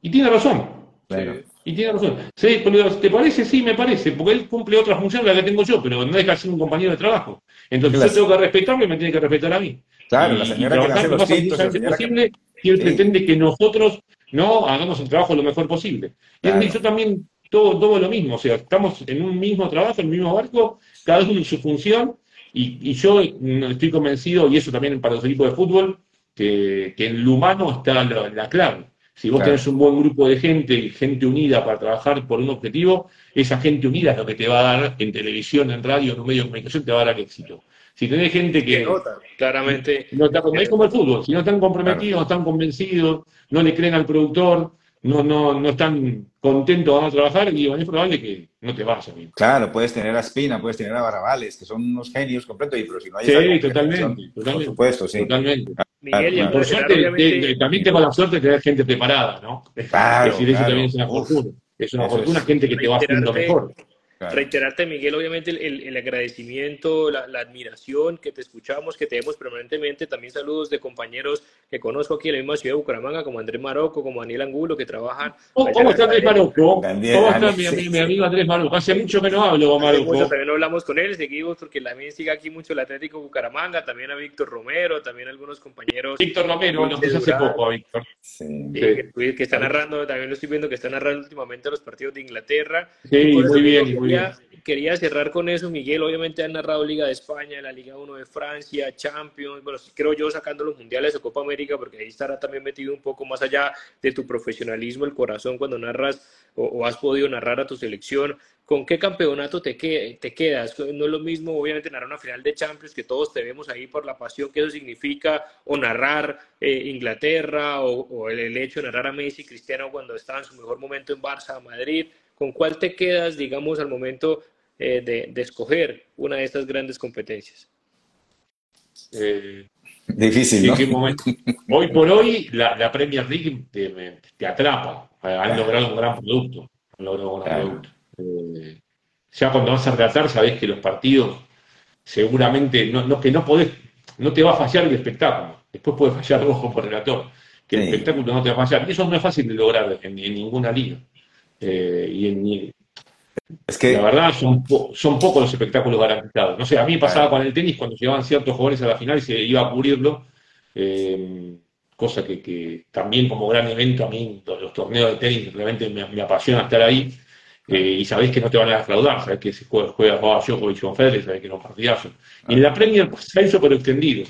Y tiene razón. Claro. Y tiene razón. Sí, ¿te parece? Sí, me parece. Porque él cumple otra función, la que tengo yo, pero no deja de ser un compañero de trabajo. Entonces claro, yo tengo que respetarlo y me tiene que respetar a mí. Claro, la señora que hace los cintos, la señora posible, que... y él sí pretende que nosotros no hagamos el trabajo lo mejor posible. Claro. Yo también todo lo mismo, o sea, estamos en un mismo trabajo, en el mismo barco, cada uno en su función, y yo estoy convencido, y eso también para los equipos de fútbol, que en lo humano está la clave. Si vos claro, tenés un buen grupo de gente y gente unida para trabajar por un objetivo, esa gente unida es lo que te va a dar en televisión, en radio, en un medio de comunicación, te va a dar el éxito. Si tenés gente que nota, claramente no está como el fútbol, si no están comprometidos, claro, no están convencidos, no le creen al productor, no están contentos de trabajar, y es probable que no te vayas. Claro, puedes tener a Espina, puedes tener a Barabales, que son unos genios completos, pero si no hay... Sí, totalmente, por supuesto, sí. Totalmente. Miguel, y por suerte, obviamente... también tengo la suerte de tener gente preparada, ¿no? Claro, es decir, eso claro, también es una fortuna. Es una fortuna, gente que te va haciendo mejor. Claro. Reiterarte, Miguel, obviamente el agradecimiento, la admiración, que te escuchamos, que te vemos permanentemente. También saludos de compañeros que conozco aquí en la misma ciudad de Bucaramanga, como Andrés Marocco, como Daniel Angulo, que trabajan... ¿Cómo está Andrés Marocco? ¿Cómo está mi amigo Andrés Marocco? Hace mucho que no hablo, Marocco. También hablamos con él, seguimos, porque también sigue aquí mucho el Atlético Bucaramanga, también a Víctor Romero, también a algunos compañeros... Víctor Romero, nos hace poco, Víctor. Sí. Que está narrando, también lo estoy viendo, que está narrando últimamente los partidos de Inglaterra. Sí, muy bien, muy bien. Quería cerrar con eso, Miguel. Obviamente han narrado Liga de España, la Liga 1 de Francia, Champions, bueno, creo yo, sacando los mundiales o Copa América, porque ahí estará también metido un poco más allá de tu profesionalismo, el corazón cuando narras o has podido narrar a tu selección. ¿Con qué campeonato te quedas? No es lo mismo, obviamente, narrar una final de Champions, que todos te vemos ahí por la pasión que eso significa, o narrar Inglaterra, o el hecho de narrar a Messi y Cristiano cuando estaba en su mejor momento en Barça, Madrid. ¿Con cuál te quedas, digamos, al momento de escoger una de estas grandes competencias? Difícil, ¿no? Hoy por hoy, la Premier League te atrapa. Han logrado un gran producto. Ya cuando vas a relatar, sabés que los partidos seguramente... No te va a fallar el espectáculo. Después puede fallar ojo por relator. Que el espectáculo no te va a fallar. Y eso no es fácil de lograr en ninguna liga. Es que la verdad son pocos los espectáculos garantizados. No sé, a mí me pasaba con el tenis cuando llegaban ciertos jugadores a la final y se iba a cubrirlo, cosa que también como gran evento a mí los torneos de tenis realmente me apasiona estar ahí, y sabés que no te van a defraudar, sabés que se juega Djokovic con Federer, sabés que no partidazo. Y en la Premier se hizo pero extendido,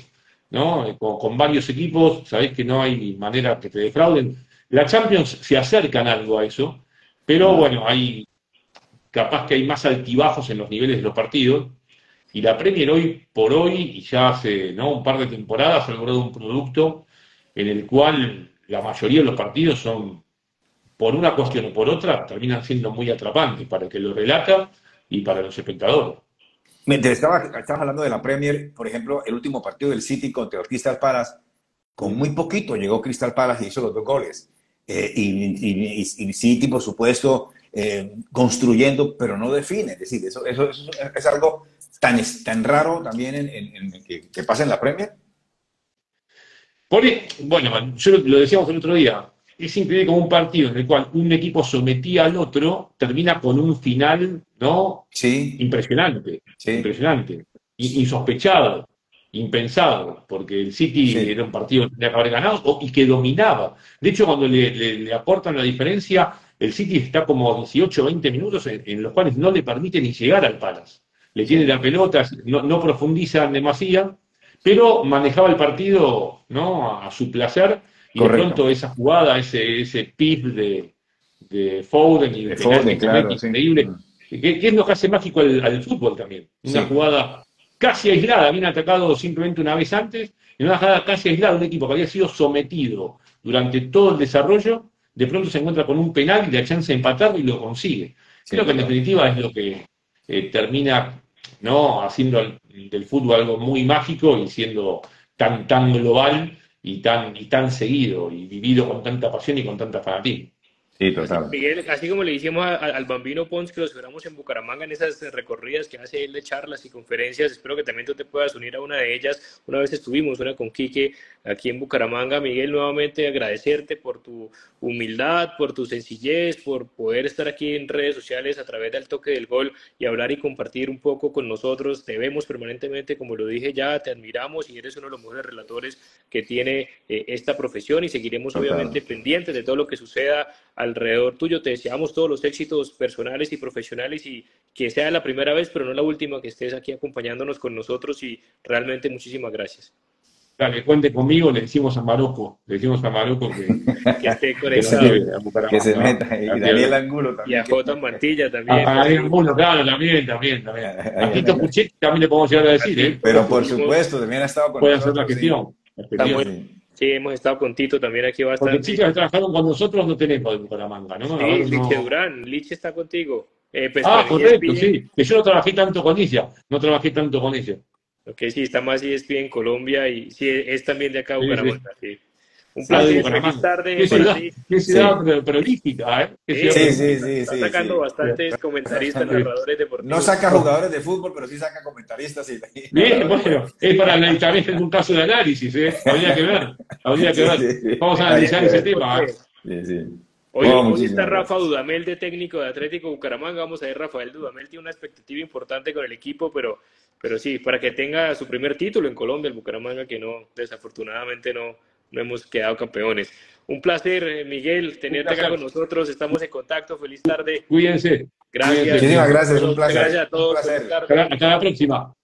¿no? Con varios equipos, sabés que no hay manera que te defrauden. La Champions se acercan algo a eso. Pero bueno, capaz que hay más altibajos en los niveles de los partidos. Y la Premier hoy por hoy, y ya hace un par de temporadas, ha logrado un producto en el cual la mayoría de los partidos son, por una cuestión o por otra, terminan siendo muy atrapantes para el que lo relata y para los espectadores. Mientras estabas hablando de la Premier, por ejemplo, el último partido del City contra el Crystal Palace, con muy poquito llegó Crystal Palace y hizo los 2 goles. Y City, por supuesto, construyendo, pero no define. Es decir, eso es algo tan raro también que pasa en la Premier. Bueno, yo lo decíamos el otro día, es increíble como un partido en el cual un equipo sometía al otro termina con un final, ¿no? Sí. Impresionante, sí. Impresionante, insospechado, impensado, porque el City era un partido que tenía que haber ganado y que dominaba. De hecho, cuando le aportan la diferencia, el City está como 18 o 20 minutos en los cuales no le permite ni llegar al Palace. Le tiene la pelota, no profundizan demasiado, pero manejaba el partido, ¿no?, a su placer, y correcto. De pronto esa jugada, ese pip de Foden y de Foden, claro, increíble, sí. Que es lo que hace mágico al fútbol también. Una jugada casi aislada, bien atacado simplemente una vez antes, y una jugada casi aislada de un equipo que había sido sometido durante todo el desarrollo, de pronto se encuentra con un penal y la chance de empatarlo y lo consigue. Creo que en definitiva es lo que termina, ¿no?, haciendo del fútbol algo muy mágico y siendo tan global y tan seguido y vivido con tanta pasión y con tanta fanatismo. Sí, total. Miguel, así como le hicimos al Bambino Pons, que lo esperamos en Bucaramanga en esas recorridas que hace él de charlas y conferencias, espero que también tú te puedas unir a una de ellas. Una vez estuvimos, una con Quique, aquí en Bucaramanga. Miguel, nuevamente agradecerte por tu humildad, por tu sencillez, por poder estar aquí en redes sociales a través del Toque del Gol y hablar y compartir un poco con nosotros. Te vemos permanentemente, como lo dije ya, te admiramos y eres uno de los mejores relatores que tiene esta profesión y seguiremos obviamente pendientes de todo lo que suceda alrededor tuyo. Te deseamos todos los éxitos personales y profesionales y que sea la primera vez, pero no la última, que estés aquí acompañándonos con nosotros, y realmente muchísimas gracias. Dale, cuente conmigo, le decimos a Marocco que esté conectado. Que se meta, y Daniel Angulo también. Y a J. Mantilla también. A Daniel Angulo, claro, también. A Tito Puchetti también le podemos llegar a decir, ¿eh? Pero por supuesto, también ha estado con nosotros. Puede hacer la gestión. Sí, hemos estado con Tito también aquí bastante. Porque chicas que trabajaron con nosotros no tenemos de Bucaramanga, ¿no? Sí, Liche Durán, Liche está contigo. Pues correcto, ESPN. Sí. Yo no trabajé tanto con ella. Ok, sí, está más ESPN en Colombia y sí, es también de acá Bucaramanga, sí. Un placer, feliz tarde para ti. Qué ciudad prolífica, ¿eh? Sí. Está sacando bastantes comentaristas, narradores deportivos. No saca jugadores de fútbol, pero sí saca comentaristas. Y... bien, bueno, es para analizar un caso de análisis, ¿eh? Habría que ver. Sí. Vamos a analizar ese tema. Sí. Hoy está Rafa Dudamel, de técnico de Atlético Bucaramanga. Vamos a ver, Rafael Dudamel tiene una expectativa importante con el equipo, pero sí, para que tenga su primer título en Colombia, el Bucaramanga, que no, desafortunadamente no hemos quedado campeones. Un placer, Miguel, tenerte acá con nosotros. Estamos en contacto. Feliz tarde. Cuídense. Gracias. Muchísimas gracias. Un placer. Gracias a todos. Hasta la próxima.